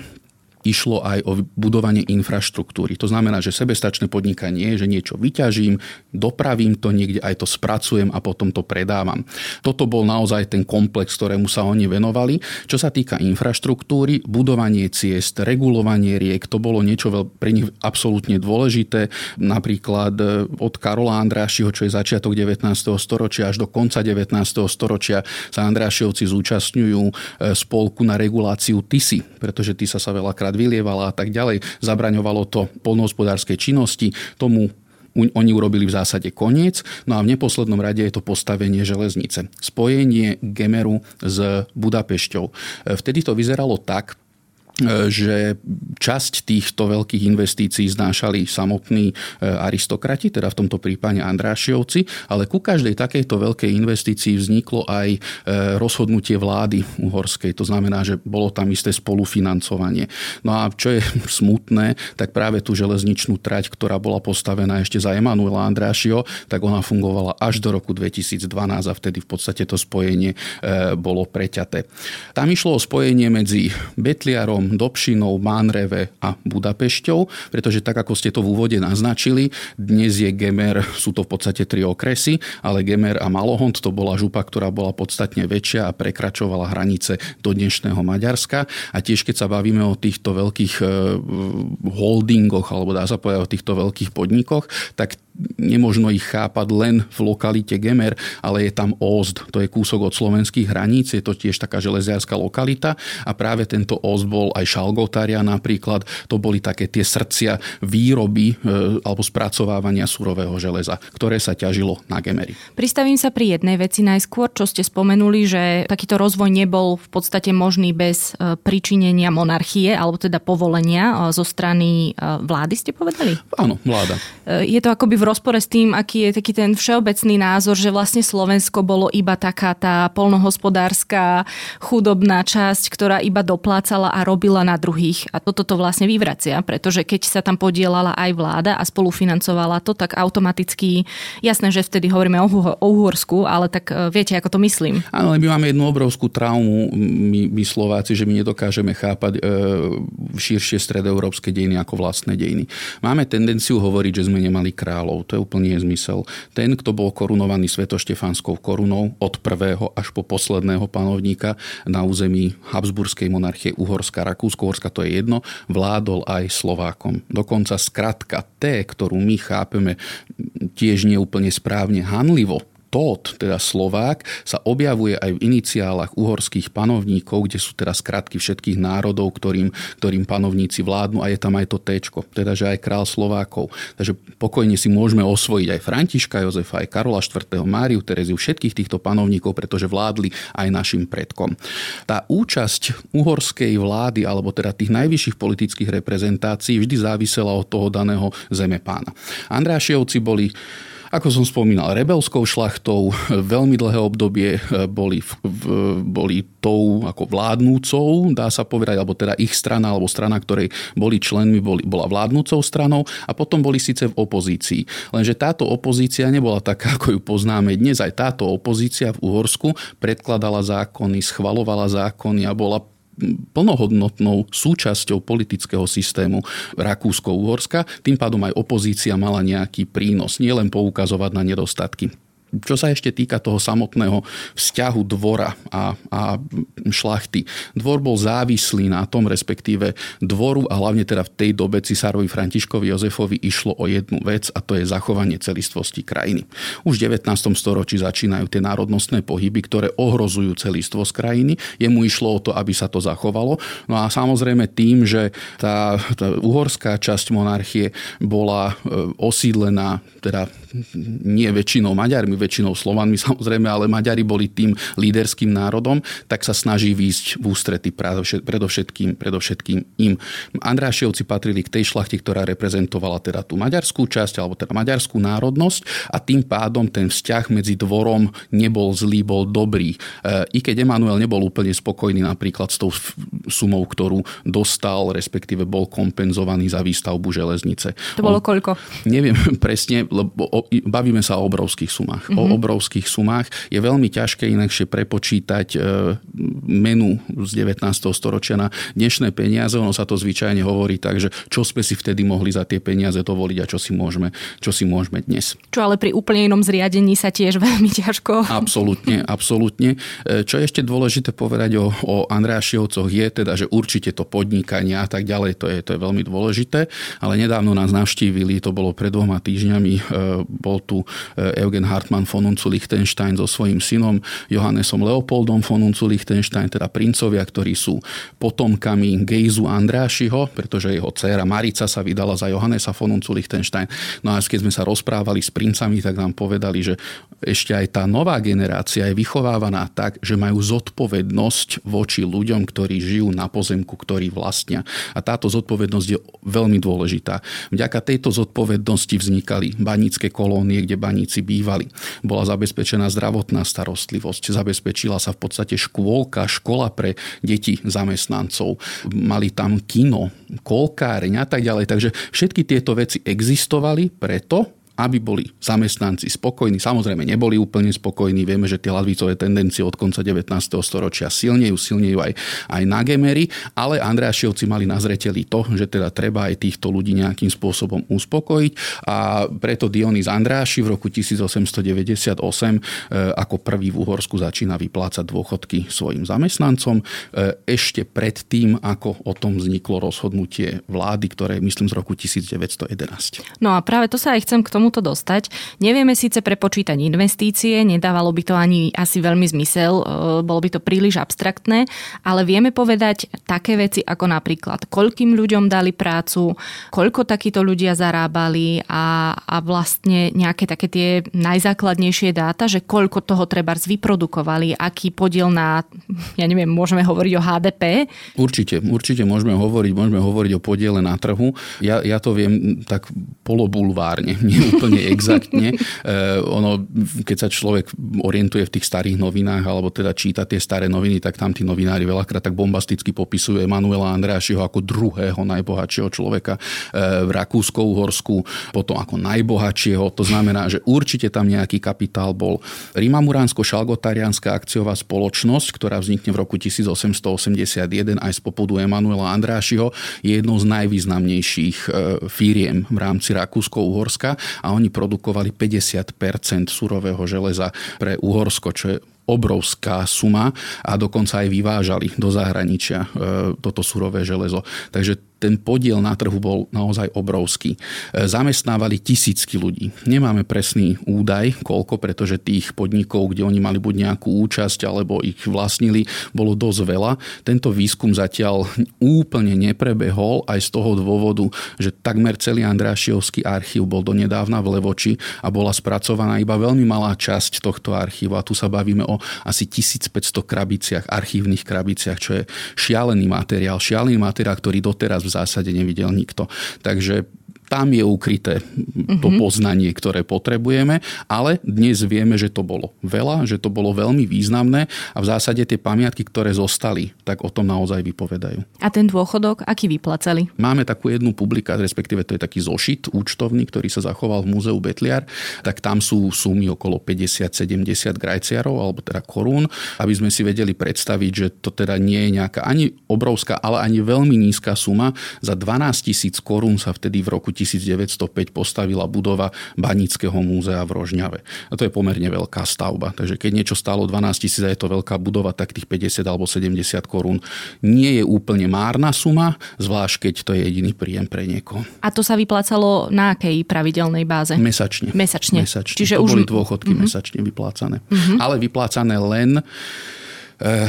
išlo aj o budovanie infraštruktúry. To znamená, že sebestačné podnikanie je, že niečo vyťažím, dopravím to niekde, aj to spracujem a potom to predávam. Toto bol naozaj ten komplex, ktorému sa oni venovali. Čo sa týka infraštruktúry, budovanie ciest, regulovanie riek, to bolo niečo pre nich absolútne dôležité. Napríklad od Karola Andrášiho, čo je začiatok devätnásteho storočia, až do konca devätnásteho storočia sa Andrášiovci zúčastňujú spolku na reguláciu Tisy, pretože Tisa sa veľakrát vylievala a tak ďalej. Zabraňovalo to poľnohospodárskej činnosti. Tomu oni urobili v zásade koniec. No a v neposlednom rade je to postavenie železnice. Spojenie Gemeru s Budapešťou. Vtedy to vyzeralo tak, že časť týchto veľkých investícií znášali samotní aristokrati, teda v tomto prípade Andrášiovci, ale ku každej takejto veľkej investícii vzniklo aj rozhodnutie vlády uhorskej. To znamená, že bolo tam isté spolufinancovanie. No a čo je smutné, tak práve tú železničnú trať, ktorá bola postavená ešte za Emanuela Andrášio, tak ona fungovala až do roku dvetisícdvanásť a vtedy v podstate to spojenie bolo preťaté. Tam išlo o spojenie medzi Betliarom, Dobšinou, Mánreve a Budapešťou, pretože tak, ako ste to v úvode naznačili, dnes je Gemer, sú to v podstate tri okresy, ale Gemer a Malohont to bola župa, ktorá bola podstatne väčšia a prekračovala hranice do dnešného Maďarska. A tiež, keď sa bavíme o týchto veľkých holdingoch, alebo dá sa povedať o týchto veľkých podnikoch, tak nemožno ich chápať len v lokalite Gemer, ale je tam Ózd. To je kúsok od slovenských hraníc, je to tiež taká železiarska lokalita a práve tento Ózd bol aj Salgótarja napríklad. To boli také tie srdcia výroby e, alebo spracovávania surového železa, ktoré sa ťažilo na Gemeri. Pristavím sa pri jednej veci najskôr, čo ste spomenuli, že takýto rozvoj nebol v podstate možný bez pričinenia monarchie, alebo teda povolenia zo strany vlády, ste povedali? Áno, vláda. Je to akoby v rozpore s tým, aký je taký ten všeobecný názor, že vlastne Slovensko bolo iba taká tá poľnohospodárska chudobná časť, ktorá iba doplácala a robila na druhých. A toto to vlastne vyvracia, pretože keď sa tam podielala aj vláda a spolufinancovala to, tak automaticky, jasné, že vtedy hovoríme o Uhorsku, ale tak viete, ako to myslím. Áno, ale my máme jednu obrovskú traumu, my, my Slováci, že my nedokážeme chápať e, širšie stredoeurópske dejiny ako vlastné dejiny. Máme tendenciu hovoriť, že sme nemali kráľov. To je úplný nezmysel. Ten, kto bol korunovaný svetoštefánskou korunou od prvého až po posledného panovníka na území Habsburskej monarchie Uhorska, Rakúsko-Uhorska, to je jedno, vládol aj Slovákom. Dokonca skratka T, ktorú my chápeme tiež neúplne správne hanlivo, Tóth, teda Slovák, sa objavuje aj v iniciálach uhorských panovníkov, kde sú teda skratky všetkých národov, ktorým, ktorým panovníci vládnu a je tam aj to téčko, teda že aj král Slovákov. Takže pokojne si môžeme osvojiť aj Františka Jozefa, aj Karola štvrtého, Máriu Tereziu, všetkých týchto panovníkov, pretože vládli aj našim predkom. Tá účasť uhorskej vlády, alebo teda tých najvyšších politických reprezentácií vždy závisela od toho daného zemepána. Andrášiovci boli, ako som spomínal, rebelskou šlachtou, veľmi dlhé obdobie boli, boli tou ako vládnúcou, dá sa povedať, alebo teda ich strana, alebo strana, ktorej boli členmi, boli, bola vládnúcou stranou a potom boli síce v opozícii. Lenže táto opozícia nebola taká, ako ju poznáme dnes. Aj táto opozícia v Uhorsku predkladala zákony, schvaľovala zákony a bola plnohodnotnou súčasťou politického systému Rakúsko-Uhorska. Tým pádom aj opozícia mala nejaký prínos, nielen poukazovať na nedostatky. Čo sa ešte týka toho samotného vzťahu dvora a, a šlachty. Dvor bol závislý na tom, respektíve dvoru a hlavne teda v tej dobe cisárovi Františkovi Jozefovi išlo o jednu vec a to je zachovanie celistvosti krajiny. Už v devätnástom storočí začínajú tie národnostné pohyby, ktoré ohrozujú celistvosť krajiny. Jemu išlo o to, aby sa to zachovalo. No a samozrejme tým, že tá, tá uhorská časť monarchie bola osídlená teda nie väčšinou Maďarmi, väčšinou Slovanmi samozrejme, ale Maďari boli tým líderským národom, tak sa snaží výjsť v ústrety predovšetkým, predovšetkým im. Andrášiovci patrili k tej šlachte, ktorá reprezentovala teda tú maďarskú časť, alebo teda maďarskú národnosť a tým pádom ten vzťah medzi dvorom nebol zlý, bol dobrý. E, I keď Emanuel nebol úplne spokojný napríklad s tou sumou, ktorú dostal, respektíve bol kompenzovaný za výstavbu železnice. To bolo On, koľko? Neviem presne, lebo o, bavíme sa o obrovských sumách. o obrovských sumách. Je veľmi ťažké inakšie prepočítať menu z devätnásteho storočia na dnešné peniaze. Ono sa to zvyčajne hovorí tak, že čo sme si vtedy mohli za tie peniaze dovoliť a čo si môžeme, čo si môžeme dnes. Čo ale pri úplne inom zriadení sa tiež veľmi ťažko. Absolútne, absolútne. Čo je ešte dôležité povedať o, o Andrášiovcoch je teda, že určite to podnikanie a tak ďalej, to je, to je veľmi dôležité, ale nedávno nás navštívili, to bolo pred dvoma týždňami, bol tu Eugen Hartmann von Unzu-Lichtenstein so svojím synom Johannesom Leopoldom von Unzu-Lichtenstein, teda princovia, ktorí sú potomkami Gejzu Andrášiho, pretože jeho dcéra Marica sa vydala za Johannesa von Unzu-Lichtenstein. No a keď sme sa rozprávali s princami, tak nám povedali, že ešte aj tá nová generácia je vychovávaná tak, že majú zodpovednosť voči ľuďom, ktorí žijú na pozemku, ktorí vlastnia. A táto zodpovednosť je veľmi dôležitá. Vďaka tejto zodpovednosti vznikali banícke kolónie, kde baníci bývali. Bola zabezpečená zdravotná starostlivosť, zabezpečila sa v podstate škôlka, škola pre deti zamestnancov. Mali tam kino, kolkáreň a tak ďalej. Takže všetky tieto veci existovali preto, aby boli zamestnanci spokojní. Samozrejme, neboli úplne spokojní. Vieme, že tie ľavicové tendencie od konca devätnásteho storočia silnejú, silnejú aj, aj na Gemery, ale Andrášovci mali na zreteli to, že teda treba aj týchto ľudí nejakým spôsobom uspokojiť, a preto Dionýz Andráši v roku tisícosemstodeväťdesiatosem ako prvý v Uhorsku začína vyplácať dôchodky svojim zamestnancom. Ešte predtým, ako o tom vzniklo rozhodnutie vlády, ktoré myslím z roku tisícdeväťstojedenásť. No a práve to sa aj chcem k tomu to dostať. Nevieme síce prepočítať investície, nedávalo by to ani asi veľmi zmysel, bolo by to príliš abstraktné, ale vieme povedať také veci ako napríklad, koľkým ľuďom dali prácu, koľko takíto ľudia zarábali a, a vlastne nejaké také tie najzákladnejšie dáta, že koľko toho trebárs vyprodukovali, aký podiel na, ja neviem, môžeme hovoriť o há dé pé? Určite, určite môžeme hovoriť, môžeme hovoriť o podiele na trhu. Ja, ja to viem tak polobulvárne, úplne exaktne. Uh, ono, keď sa človek orientuje v tých starých novinách, alebo teda číta tie staré noviny, tak tam tí novinári veľakrát tak bombasticky popisujú Emanuela Andrášiho ako druhého najbohatšieho človeka uh, v Rakúsko-Uhorsku, potom ako najbohatšieho. To znamená, že určite tam nejaký kapitál bol. Rimamuránsko-šalgotariánska akciová spoločnosť, ktorá vznikne v roku tisícosemstoosemdesiatjeden aj z popudu Emanuela Andrášiho, je jednou z najvýznamnejších uh, firiem v rámci Rakúsko-Uhorska, a oni produkovali päťdesiat percent surového železa pre Uhorsko, čo je obrovská suma, a dokonca aj vyvážali do zahraničia e, toto surové železo. Takže ten podiel na trhu bol naozaj obrovský. Zamestnávali tisícky ľudí. Nemáme presný údaj, koľko, pretože tých podnikov, kde oni mali buď nejakú účasť, alebo ich vlastnili, bolo dosť veľa. Tento výskum zatiaľ úplne neprebehol aj z toho dôvodu, že takmer celý Andrášiovský archív bol donedávna v Levoči a bola spracovaná iba veľmi malá časť tohto archívu. A tu sa bavíme o asi tisícpäťsto krabiciach, archívnych krabiciach, čo je šialený materiál, šialený materiál, ktorý doteraz v zásade nevidel nikto. Takže tam je ukryté to poznanie, ktoré potrebujeme, ale dnes vieme, že to bolo veľa, že to bolo veľmi významné, a v zásade tie pamiatky, ktoré zostali, tak o tom naozaj vypovedajú. A ten dôchodok, aký vyplacali? Máme takú jednu publikáciu, respektíve to je taký zošit účtovný, ktorý sa zachoval v múzeu Betliar, tak tam sú sumy okolo päťdesiat sedemdesiat grajciarov, alebo teda korún, aby sme si vedeli predstaviť, že to teda nie je nejaká ani obrovská, ale ani veľmi nízka suma. Za dvanásťtisíc korún sa vtedy v roku tisícdeväťstopäť postavila budova Banického múzea v Rožňave. A to je pomerne veľká stavba. Takže keď niečo stálo dvanásťtisíc a je to veľká budova, tak tých päťdesiat alebo sedemdesiat korún nie je úplne márna suma, zvlášť keď to je jediný príjem pre niekoho. A to sa vyplácalo na akej pravidelnej báze? Mesačne. Mesačne. mesačne. Čiže to už boli dôchodky mm-hmm. mesačne vyplácané. Mm-hmm. Ale vyplácané len,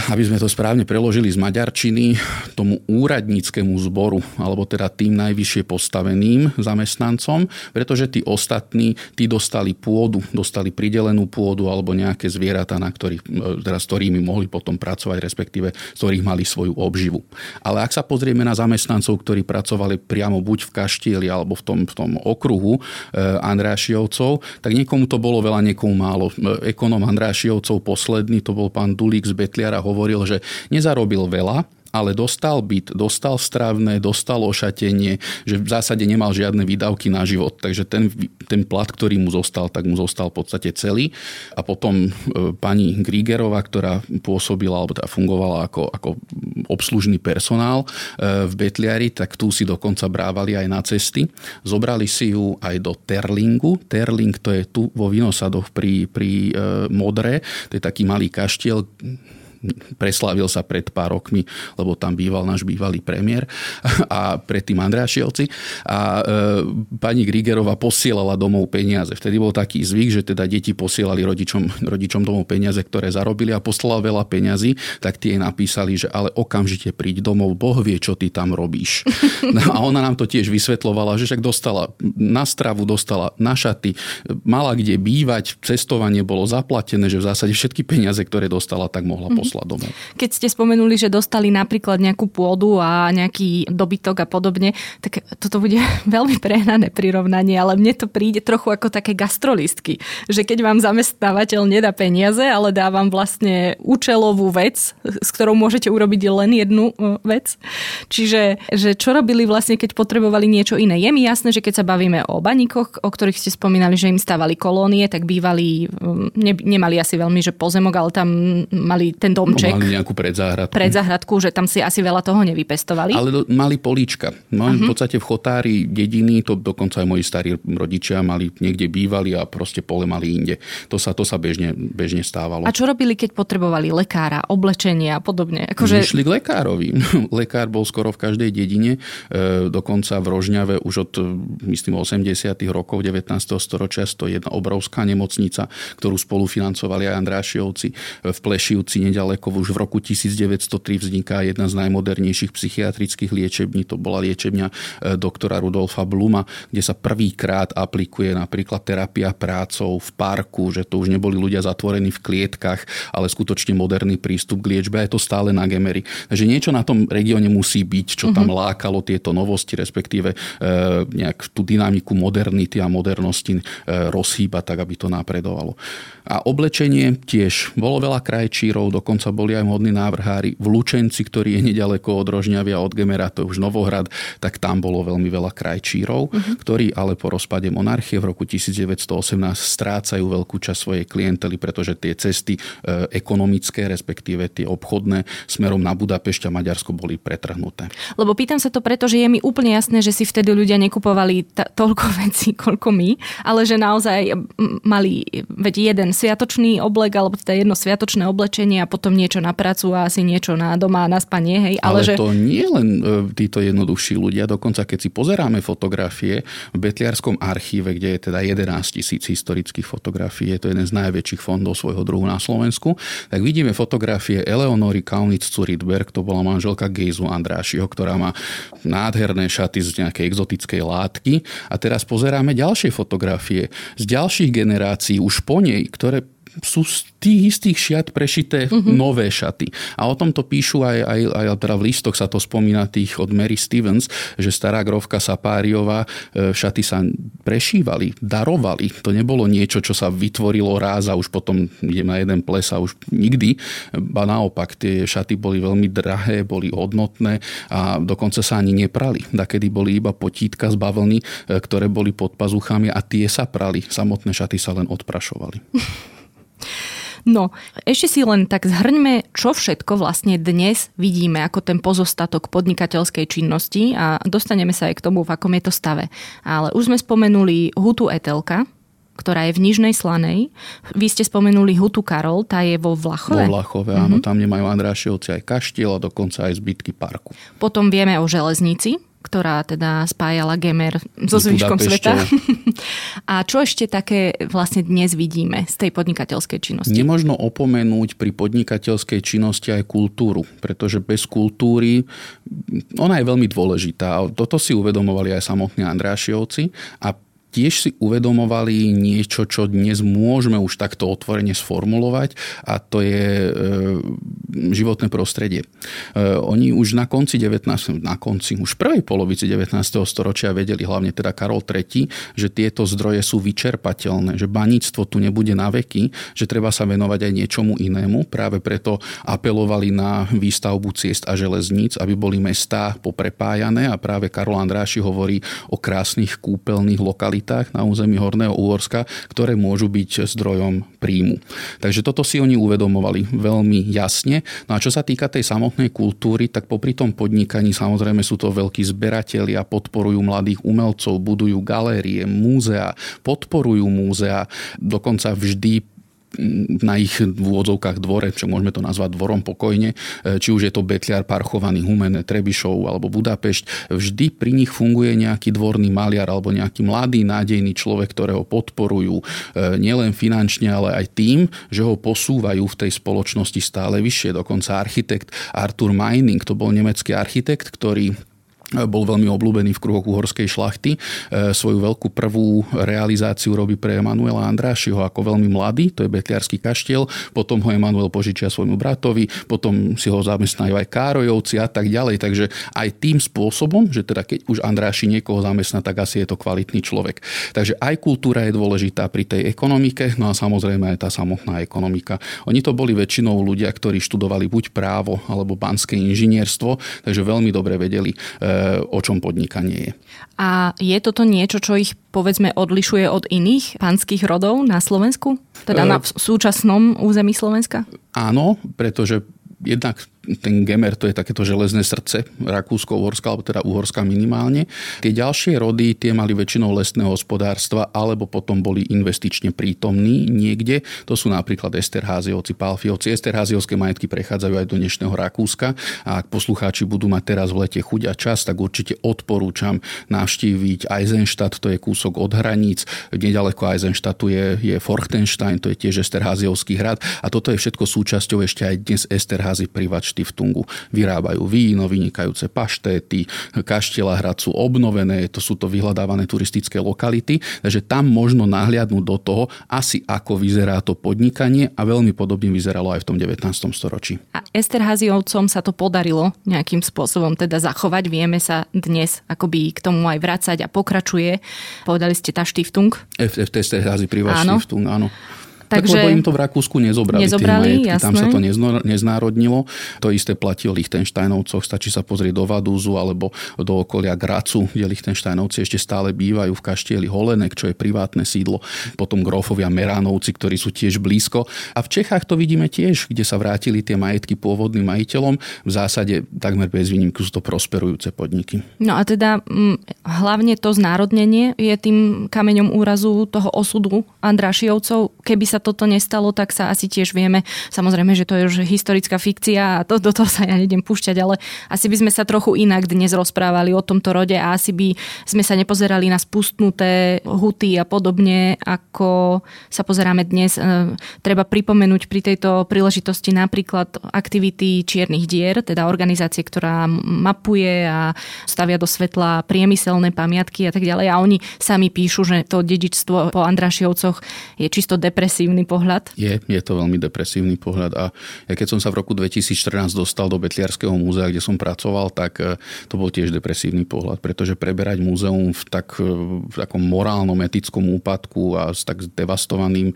aby sme to správne preložili z maďarčiny, tomu úradníckému zboru, alebo teda tým najvyššie postaveným zamestnancom, pretože tí ostatní, tí dostali pôdu, dostali pridelenú pôdu alebo nejaké zvieratá, na ktorých, teda s ktorými mohli potom pracovať, respektíve s ktorých mali svoju obživu. Ale ak sa pozrieme na zamestnancov, ktorí pracovali priamo buď v kaštieli alebo v tom, v tom okruhu Andrášiovcov, tak niekomu to bolo veľa, niekomu málo. Ekonom Andrášiovcov posledný, to bol pán Dulík z Betliara, a hovoril, že nezarobil veľa, ale dostal byt, dostal stravné, dostal ošatenie, že v zásade nemal žiadne výdavky na život. Takže ten, ten plat, ktorý mu zostal, tak mu zostal v podstate celý. A potom e, pani Grigerová, ktorá pôsobila, alebo teda fungovala ako, ako obslužný personál e, v Betliari, tak tu si dokonca brávali aj na cesty. Zobrali si ju aj do Terlingu. Terling, to je tu vo Vinosadoch pri, pri e, Modre. To je taký malý kaštiel, preslávil sa pred pár rokmi, lebo tam býval náš bývalý premiér a predtým Andrášiovci. A e, pani Grigerová posielala domov peniaze. Vtedy bol taký zvyk, že teda deti posielali rodičom, rodičom domov peniaze, ktoré zarobili, a poslala veľa peňazí, tak tie napísali, že ale okamžite príď domov, Boh vie, čo ty tam robíš. No, a ona nám to tiež vysvetlovala, že však dostala na stravu, dostala na šaty, mala kde bývať, cestovanie bolo zaplatené, že v zásade všetky peniaze, ktoré dostala, tak mohla poslať domov. Keď ste spomenuli, že dostali napríklad nejakú pôdu a nejaký dobytok a podobne, tak toto bude veľmi prehnané prirovnanie, ale mne to príde trochu ako také gastrolistky, že keď vám zamestnávateľ nedá peniaze, ale dá vám vlastne účelovú vec, s ktorou môžete urobiť len jednu vec. Čiže že čo robili vlastne, keď potrebovali niečo iné? Je mi jasné, že keď sa bavíme o baníkoch, o ktorých ste spomínali, že im stávali kolónie, tak bývali, ne, nemali asi veľmi, že pozemok, ale tam mali ten domček. No, mali nejakú predzahradku. Predzahradku, že tam si asi veľa toho nevypestovali. Ale do, mali políčka. No, uh-huh. V podstate v chotári dediny, to dokonca aj moji starí rodičia mali, niekde bývali a proste pole mali inde. To sa, to sa bežne, bežne stávalo. A čo robili, keď potrebovali lekára, oblečenia a podobne? Akože... Išli k lekárovi. Lekár bol skoro v každej dedine, e, dokonca v Rožňave už od, myslím, osemdesiatych rokov devätnásteho storočia to je jedna obrovská nemocnica, ktorú spolufinancovali aj Andrášiovci. V Plešivci nedaleko už v roku devätnásť tri vzniká jedna z najmodernejších psychiatrických liečební. To bola liečebňa doktora Rudolfa Bluma, kde sa prvýkrát aplikuje napríklad terapia prácou v parku, že to už neboli ľudia zatvorení v klietkach, ale skutočne moderný prístup k liečbe. Je to stále na Gemery. Takže niečo na tom regióne musí byť, čo uh-huh. tam lákalo tieto novosti, respektíve e, nejak tú dynamiku modernity a modernosti e, rozhýba tak, aby to napredovalo. A oblečenie tiež. Bolo veľa krajčírov, dokonca boli aj hodní návrhári. V Lučenci, ktorý je nedaleko od Rožňavy a od Gemera, to je už Novohrad, tak tam bolo veľmi veľa krajčírov, uh-huh. ktorí ale po rozpade monarchie v roku devätnásť osemnásť strácajú veľkú časť svojej klientely, pretože tie cesty e, ekonomické, respektíve tie obchodné smerom na Budapešť a Maďarsko boli pretrhnuté. Lebo pýtam sa to preto, že je mi úplne jasné, že si vtedy ľudia nekupovali t- toľko vecí, koľko my, ale že naozaj mali veď jeden sviatočný oblek, alebo teda jedno sviatočné oblečenie a potom niečo na prácu a asi niečo na doma a na spanie, hej. Ale, ale že... to nie len títo jednoduchší ľudia, dokonca keď si pozeráme fotografie v Betliarskom archíve, kde je teda jedenásť tisíc historických fotografií, je to jeden z najväčších fondov svojho druhu na Slovensku, tak vidíme fotografie Eleonory Kaunitz-Zurich-Berg, to bola manželka Gejzu Andrášiho, ktorá má nádherné šaty z nejakej exotickej látky, a teraz pozeráme ďalšie fotografie z ďalších generácií už po nej, ktoré sú z tých istých šiat prešité uh-huh. nové šaty. A o tom to píšu aj, aj, aj teda v listoch sa to spomína tých od Mary Stevens, že stará grovka Sapáriová, šaty sa prešívali, darovali. To nebolo niečo, čo sa vytvorilo raz a už potom idem na jeden ples a už nikdy. Ba naopak, tie šaty boli veľmi drahé, boli hodnotné a dokonca sa ani neprali. Dakedy boli iba potítka z bavlny, ktoré boli pod pazuchami, a tie sa prali. Samotné šaty sa len odprašovali. No, ešte si len tak zhrňme, čo všetko vlastne dnes vidíme ako ten pozostatok podnikateľskej činnosti, a dostaneme sa aj k tomu, v akom je to stave. Ale už sme spomenuli hutu Etelka, ktorá je v Nižnej Slanej. Vy ste spomenuli hutu Karol, tá je vo Vlachove. Vo Vlachove, áno, mm-hmm. tam nemajú Andrášiovci aj kaštiel a dokonca aj zbytky parku. Potom vieme o železnici, ktorá teda spájala Gemer so zvyškom sveta. A čo ešte také vlastne dnes vidíme z tej podnikateľskej činnosti? Nemožno opomenúť pri podnikateľskej činnosti aj kultúru, pretože bez kultúry, ona je veľmi dôležitá. Toto si uvedomovali aj samotní Andrášiovci a tiež si uvedomovali niečo, čo dnes môžeme už takto otvorene sformulovať, a to je e, životné prostredie. E, oni už na konci devätnásteho na konci, už v prvej polovici devätnásteho storočia vedeli, hlavne teda Karol tretí, že tieto zdroje sú vyčerpateľné, že baníctvo tu nebude na veky, že treba sa venovať aj niečomu inému. Práve preto apelovali na výstavbu ciest a železníc, aby boli mestá poprepájané, a práve Karol Andráši hovorí o krásnych kúpeľných lokalitách na území Horného Úhorska, ktoré môžu byť zdrojom príjmu. Takže toto si oni uvedomovali veľmi jasne. No a čo sa týka tej samotnej kultúry, tak popri tom podnikaní samozrejme sú to veľkí zberatelia, podporujú mladých umelcov, budujú galérie, múzea, podporujú múzea, dokonca vždy na ich v úvodzovkách dvore, čo môžeme to nazvať dvorom pokojne, či už je to Betliar, Parchovaný, Humenné, Trebišov alebo Budapešť, vždy pri nich funguje nejaký dvorný maliar alebo nejaký mladý nádejný človek, ktorého podporujú nielen finančne, ale aj tým, že ho posúvajú v tej spoločnosti stále vyššie. Dokonca architekt Arthur Meining, to bol nemecký architekt, ktorý bol veľmi obľúbený v kruhoch uhorskej šlachty. Svoju veľkú prvú realizáciu robí pre Emanuela Andrášiho ako veľmi mladý, to je Betliarský kaštiel, potom ho Emanuel požičia svojmu bratovi, potom si ho zamestnajú aj Károjovci a tak ďalej. Takže aj tým spôsobom, že teda keď už Andráši niekoho zamestná, tak asi je to kvalitný človek. Takže aj kultúra je dôležitá pri tej ekonomike, no a samozrejme aj tá samotná ekonomika. Oni to boli väčšinou ľudia, ktorí študovali buď právo alebo banské inžinierstvo, takže veľmi dobre vedeli, o čom podnikanie je. A je toto niečo, čo ich povedzme odlišuje od iných panských rodov na Slovensku? Teda na súčasnom území Slovenska? Áno, pretože jednak ten Gemer, to je takéto železné srdce rakúsko-uhorská, alebo teda uhorská minimálne. Tie ďalšie rody, tie mali väčšinou lesné hospodárstva, alebo potom boli investične prítomní niekde. To sú napríklad Esterházyovci, Pálfiovci. Esterházyovské majetky prechádzajú aj do dnešného Rakúska. A ak poslucháči budú mať teraz v lete chuť a čas, tak určite odporúčam navštíviť Eisenstadt, to je kúsok od hraníc. Nedaleko Eisenstadtu je, je Forchtenstein, to je tiež Esterházyovský hrad. A toto je všetko súčasťou ešte aj dnes Esterházy privačty v Tungu. Vyrábajú víno, vynikajúce paštéty, Kaštieľahrad sú obnovené, to sú to vyhľadávané turistické lokality, takže tam možno nahliadnúť do toho, asi ako vyzerá to podnikanie a veľmi podobne vyzeralo aj v tom devätnástom storočí. A Esterházyovcom sa to podarilo nejakým spôsobom teda zachovať, vieme sa dnes akoby k tomu aj vracať a pokračuje. Povedali ste tá Stiftung? V Esterházy privačty Stiftung, áno. Takže, tak, lebo im to v Rakúsku nezobrali, nezobrali tie majetky, jasné. Tam sa to nezno, neznárodnilo. To isté platí o Lichtensteinovcoch, stačí sa pozrieť do Vadúzu alebo do okolia Gracu, kde Lichtensteinovci ešte stále bývajú, v kaštieli Holenek, čo je privátne sídlo, potom grófovia Meránovci, ktorí sú tiež blízko. A v Čechách to vidíme tiež, kde sa vrátili tie majetky pôvodným majiteľom. V zásade takmer bez výnimky sú to prosperujúce podniky. No a teda hm, hlavne to znárodnenie je tým kameňom úrazu toho osudu Andrášiovcov. Keby sa toto nestalo, tak sa asi tiež vieme. Samozrejme, že to je už historická fikcia a to, do toho sa ja nejdem púšťať, ale asi by sme sa trochu inak dnes rozprávali o tomto rode a asi by sme sa nepozerali na spustnuté huty a podobne, ako sa pozeráme dnes. Treba pripomenúť pri tejto príležitosti napríklad aktivity Čiernych dier, teda organizácie, ktorá mapuje a stavia do svetla priemyselné pamiatky a tak ďalej. A oni sami píšu, že to dedičstvo po Andrášiovcoch je čisto depresívne pohľad? Je, je to veľmi depresívny pohľad a ja keď som sa v roku dvetisícštrnásť dostal do Betliarského múzea, kde som pracoval, tak to bol tiež depresívny pohľad, pretože preberať múzeum v, tak, v takom morálnom, etickom úpadku a s tak devastovaným, e,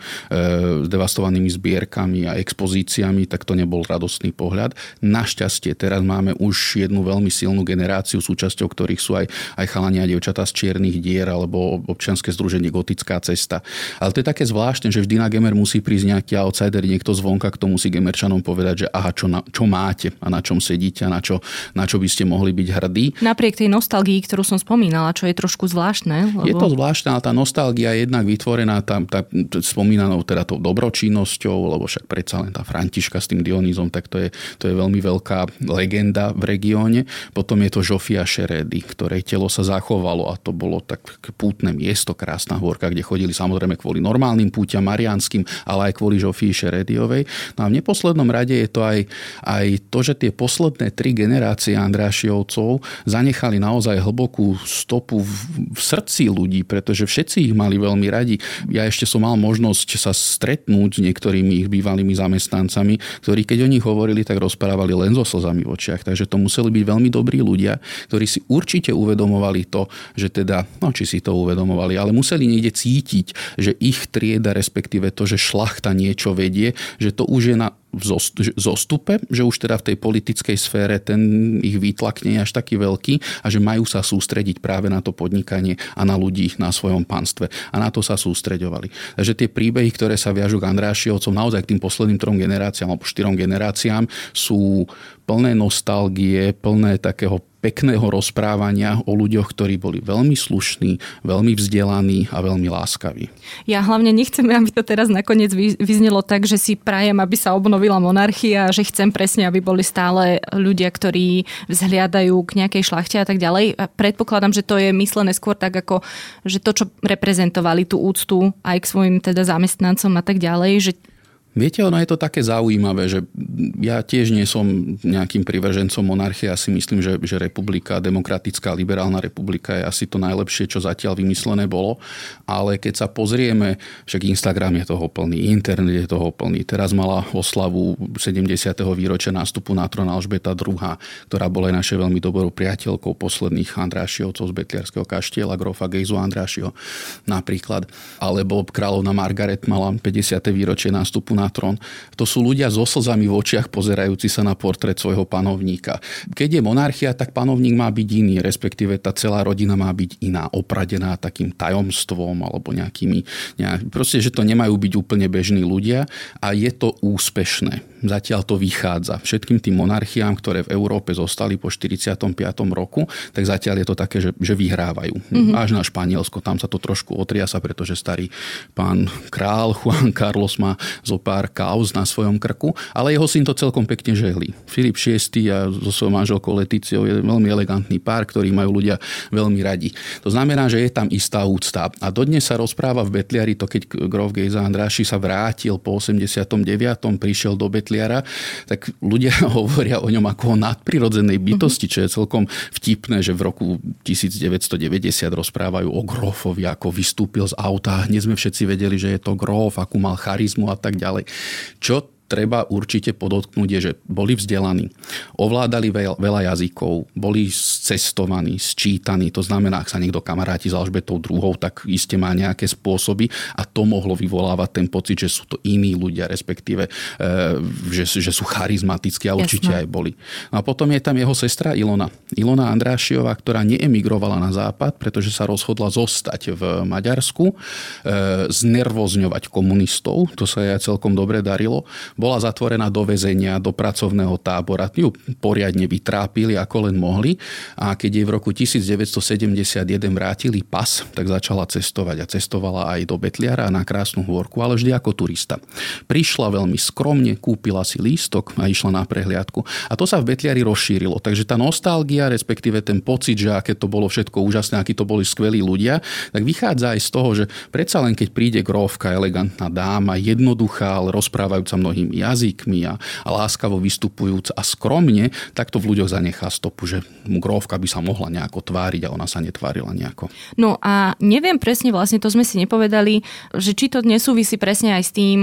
devastovanými zbierkami a expozíciami, tak to nebol radostný pohľad. Našťastie teraz máme už jednu veľmi silnú generáciu, súčasťou ktorých sú aj, aj chalani a dievčatá z Čiernych dier alebo občianske združenie Gotická cesta. Ale to je také zvláštne, že vždy na Gemer musí prísť nejaký outsider, niekto zvonka, kto musí Gemerčanom povedať, že aha, čo, na, čo máte a na čom sedíte a na čo, na čo by ste mohli byť hrdí. Napriek tej nostalgii, ktorú som spomínala, čo je trošku zvláštne. Lebo... Je to zvláštne, ale tá nostalgia je jednak vytvorená tá, tá spomínanou teda tou dobročinnosťou, lebo však predsa len tá Františka s tým Dionýzom, tak to je, to je veľmi veľká legenda v regióne. Potom je to Žofia Šerédy, ktorej telo sa zachovalo a to bolo tak pútne miesto, krásna hôrka, kde chodili samozrejme kvôli normálnym púťam mariánskym, ale aj kvôli Žofii Šerédiovej. No a v neposlednom rade je to aj, aj to, že tie posledné tri generácie Andrášiovcov zanechali naozaj hlbokú stopu v, v srdci ľudí, pretože všetci ich mali veľmi radi. Ja ešte som mal možnosť sa stretnúť s niektorými ich bývalými zamestnancami, ktorí keď o nich hovorili, tak rozprávali len so slzami v očiach. Takže to museli byť veľmi dobrí ľudia, ktorí si určite uvedomovali to, že teda, no či si to uvedomovali, ale museli niekde cítiť, že ich trieda, respektíve to, že šlachta niečo vedie, že to už je na v zostupe, že už teda v tej politickej sfére ten ich výtlak nie je až taký veľký a že majú sa sústrediť práve na to podnikanie a na ľudí na svojom panstve. A na to sa sústreďovali. Takže tie príbehy, ktoré sa viažú k Andrášiovcom naozaj k tým posledným trom generáciám alebo štyrom generáciám, sú plné nostalgie, plné takého pekného rozprávania o ľuďoch, ktorí boli veľmi slušní, veľmi vzdelaní a veľmi láskaví. Ja hlavne nechcem, aby to teraz nakoniec vyznelo tak, že si prajem, aby sa obnovila monarchia, že chcem presne, aby boli stále ľudia, ktorí vzhliadajú k nejakej šľachte a tak ďalej. A predpokladám, že to je myslené skôr tak, ako že to, čo reprezentovali tú úctu aj k svojim teda zamestnancom a tak ďalej, že viete, ono je to také zaujímavé, že ja tiež nie som nejakým privržencom monarchie. Ja si myslím, že, že republika, demokratická, liberálna republika je asi to najlepšie, čo zatiaľ vymyslené bolo. Ale keď sa pozrieme, však Instagram je toho plný, internet je toho plný. Teraz mala oslavu sedemdesiateho výročia nástupu na trón Alžbeta druhá, ktorá bola aj našej veľmi dobrou priateľkou posledných Andrášiovcov z Betliarského kaštieľa, grofa Gejzu Andrášieho napríklad. Alebo kráľovna Margaret mala päťdesiate výročie nástupu na na trón. To sú ľudia so slzami v očiach pozerajúci sa na portrét svojho panovníka. Keď je monarchia, tak panovník má byť iný, respektíve tá celá rodina má byť iná, opradená takým tajomstvom alebo nejakými... Nejak, proste, že to nemajú byť úplne bežní ľudia a je to úspešné. Zatiaľ to vychádza. Všetkým tým monarchiám, ktoré v Európe zostali po štyridsiatom piatom roku, tak zatiaľ je to také, že, že vyhrávajú. Mm-hmm. Až na Španielsko, tam sa to trošku otriasa, pretože starý pán král Juan Carlos má zopár pár kauz na svojom krku, ale jeho syn to celkom pekne žehlí. Filip šiesty a so svojou manželkou Letíciou je veľmi elegantný pár, ktorý majú ľudia veľmi radi. To znamená, že je tam istá úcta. A dodnes sa rozpráva v Betliari to, keď grof Gejza Andráši sa vrátil po osemdesiatom deviatom prišiel do Betliara, tak ľudia hovoria o ňom ako o nadprirodzenej bytosti, čo je celkom vtipné, že v roku devätnásťstodeväťdesiat rozprávajú o grofovi, ako vystúpil z auta, hneď sme všetci vedeli, že je to grof, akú mal charizmu a tak ďalej. Čo treba určite podotknúť je, že boli vzdelaní, ovládali veľa jazykov, boli cestovaní, sčítaní, to znamená, ak sa niekto kamaráti s Alžbetou druhou, tak iste má nejaké spôsoby a to mohlo vyvolávať ten pocit, že sú to iní ľudia, respektíve, že, že sú charizmatickí a určite Jasne. Aj boli. A potom je tam jeho sestra Ilona. Ilona Andrášiová, ktorá neemigrovala na západ, pretože sa rozhodla zostať v Maďarsku, znervozňovať komunistov, to sa jej celkom dobre darilo. Bola zatvorená do väzenia, do pracovného tábora. Ju poriadne vytrápili, ako len mohli. A keď jej v roku devätnásťstosedemdesiatjeden vrátili pas, tak začala cestovať. A cestovala aj do Betliara na Krásnu hôrku, ale vždy ako turista. Prišla veľmi skromne, kúpila si lístok a išla na prehliadku. A to sa v Betliari rozšírilo. Takže tá nostalgia, respektíve ten pocit, že aké to bolo všetko úžasné, akí to boli skvelí ľudia, tak vychádza aj z toho, že predsa len keď príde grófka, elegantná dáma, jednoduchá, ale rozprávajúca mnohými jazykmi a, a láskavo vystupujúc a skromne, tak to v ľuďoch zanechá stopu, že grófka by sa mohla nejako tváriť a ona sa netvárila nejako. No a neviem presne, vlastne to sme si nepovedali, že či to nesúvisí presne aj s tým,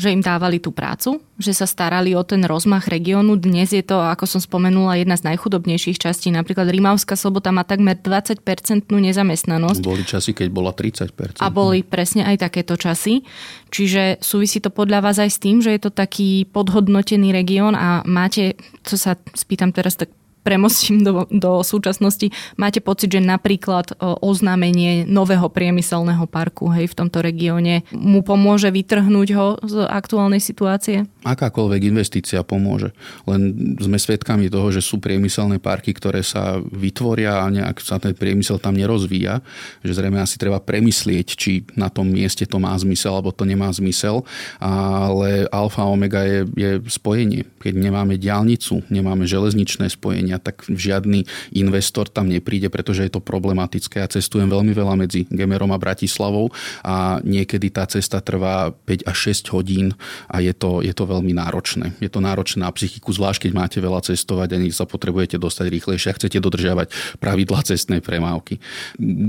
že im dávali tú prácu, že sa starali o ten rozmach regiónu. Dnes je to, ako som spomenula, jedna z najchudobnejších častí. Napríklad Rimavská Sobota má takmer dvadsaťpercentnú nezamestnanosť. Boli časy, keď bola tridsať percent. A boli presne aj takéto časy. Čiže súvisí to podľa vás aj s tým, že je to taký podhodnotený región a máte, čo sa spýtam teraz, tak premostím do, do súčasnosti, máte pocit, že napríklad oznámenie nového priemyselného parku hej, v tomto regióne mu pomôže vytrhnúť ho z aktuálnej situácie? Akákoľvek investícia pomôže. Len sme svedkami toho, že sú priemyselné parky, ktoré sa vytvoria a nejak sa ten priemysel tam nerozvíja. Že zrejme asi treba premyslieť, či na tom mieste to má zmysel, alebo to nemá zmysel. Ale alfa a omega je, je spojenie. Keď nemáme diaľnicu, nemáme železničné spojenia, tak žiadny investor tam nepríde, pretože je to problematické. Ja cestujem veľmi veľa medzi Gemerom a Bratislavou a niekedy tá cesta trvá päť až šesť hodín a je to, je to veľmi náročné. Je to náročné na psychiku, zvlášť keď máte veľa cestovať a sa potrebujete dostať rýchlejšie a chcete dodržiavať pravidlá cestnej premávky.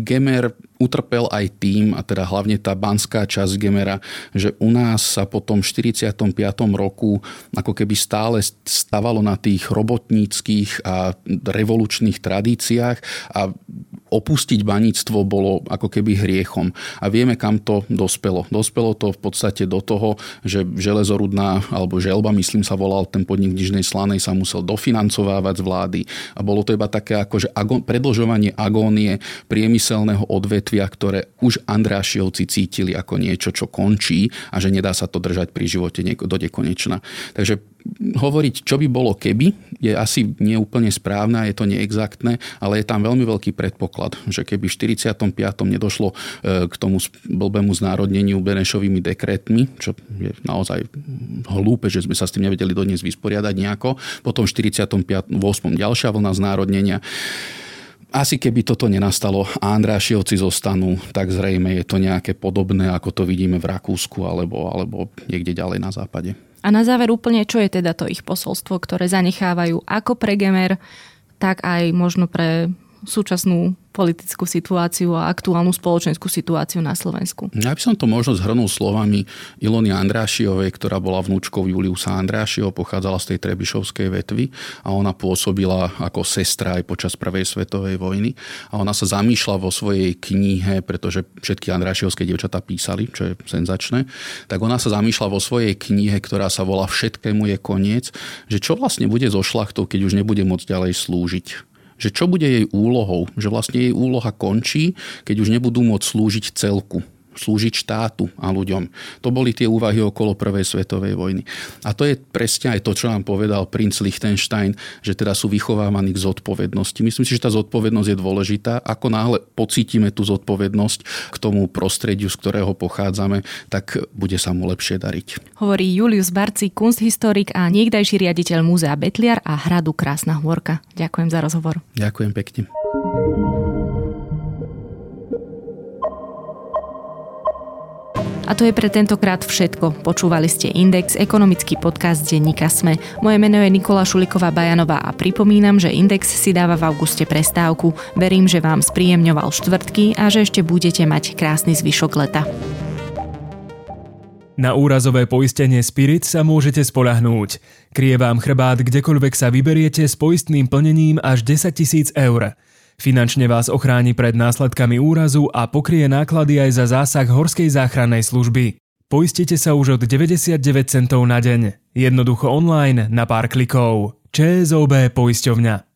Gemer utrpel aj tým, a teda hlavne tá banská časť Gemera, že u nás sa po tom štyridsiatom piatom roku ako keby stále stavalo na tých robotníckych a revolučných tradíciách a opustiť baníctvo bolo ako keby hriechom. A vieme, kam to dospelo. Dospelo to v podstate do toho, že Železorudná, alebo Želba, myslím sa volal ten podnik v Nižnej Slanej, sa musel dofinancovávať z vlády. A bolo to iba také akože agó- predĺžovanie agónie priemyselného odvetvia, ktoré už Andrášiovci cítili ako niečo, čo končí a že nedá sa to držať pri živote do nekonečna. Takže hovoriť, čo by bolo keby, je asi neúplne správne, je to neexaktné, ale je tam veľmi veľký predpoklad, že keby v štyridsiatom piatom nedošlo k tomu blbému znárodneniu Benešovými dekrétmi, čo je naozaj hlúpe, že sme sa s tým nevedeli dodnes vysporiadať nejako, potom v štyridsiatom ôsmom ďalšia vlna znárodnenia. Asi keby toto nenastalo a Andrášiovci zostanú, tak zrejme je to nejaké podobné, ako to vidíme v Rakúsku alebo, alebo niekde ďalej na západe. A na záver úplne, čo je teda to ich posolstvo, ktoré zanechávajú ako pre Gemer, tak aj možno pre súčasnú politickú situáciu a aktuálnu spoločenskú situáciu na Slovensku. Ja by som to možno zhrnul slovami Ilony Andrášiovej, ktorá bola vnúčkou Juliusa Andrášieho, pochádzala z tej trebišovskej vetvy a ona pôsobila ako sestra aj počas prvej svetovej vojny. A ona sa zamýšľa vo svojej knihe, pretože všetky andrášiovské dievčatá písali, čo je senzačné, tak ona sa zamýšľa vo svojej knihe, ktorá sa volá Všetkému je koniec, že čo vlastne bude so šľachtou, keď už nebude môcť ďalej slúžiť. Že čo bude jej úlohou, že vlastne jej úloha končí, keď už nebudú môcť slúžiť celku, slúžiť štátu a ľuďom. To boli tie úvahy okolo prvej svetovej vojny. A to je presne aj to, čo nám povedal princ Lichtenstein, že teda sú vychovávaní k zodpovednosti. Myslím si, že tá zodpovednosť je dôležitá. Ako náhle pocítime tú zodpovednosť k tomu prostrediu, z ktorého pochádzame, tak bude sa mu lepšie dariť. Hovorí Julius Barci, kunsthistorik a niekdajší riaditeľ Múzea Betliar a hradu Krásna Hvorka. Ďakujem za rozhovor. Ďakujem pekne. A to je pre tentokrát všetko. Počúvali ste Index, ekonomický podcast denníka SME. Moje meno je Nikola Šuliková-Bajanová a pripomínam, že Index si dáva v auguste prestávku. Verím, že vám spríjemňoval štvrtky a že ešte budete mať krásny zvyšok leta. Na úrazové poistenie Spirit sa môžete spoľahnúť. Kryje vám chrbát kdekoľvek sa vyberiete s poistným plnením až desaťtisíc eur. Finančne vás ochráni pred následkami úrazu a pokrie náklady aj za zásah Horskej záchrannej služby. Poistite sa už od deväťdesiatdeväť centov na deň. Jednoducho online na pár klikov. ČSOB poisťovňa.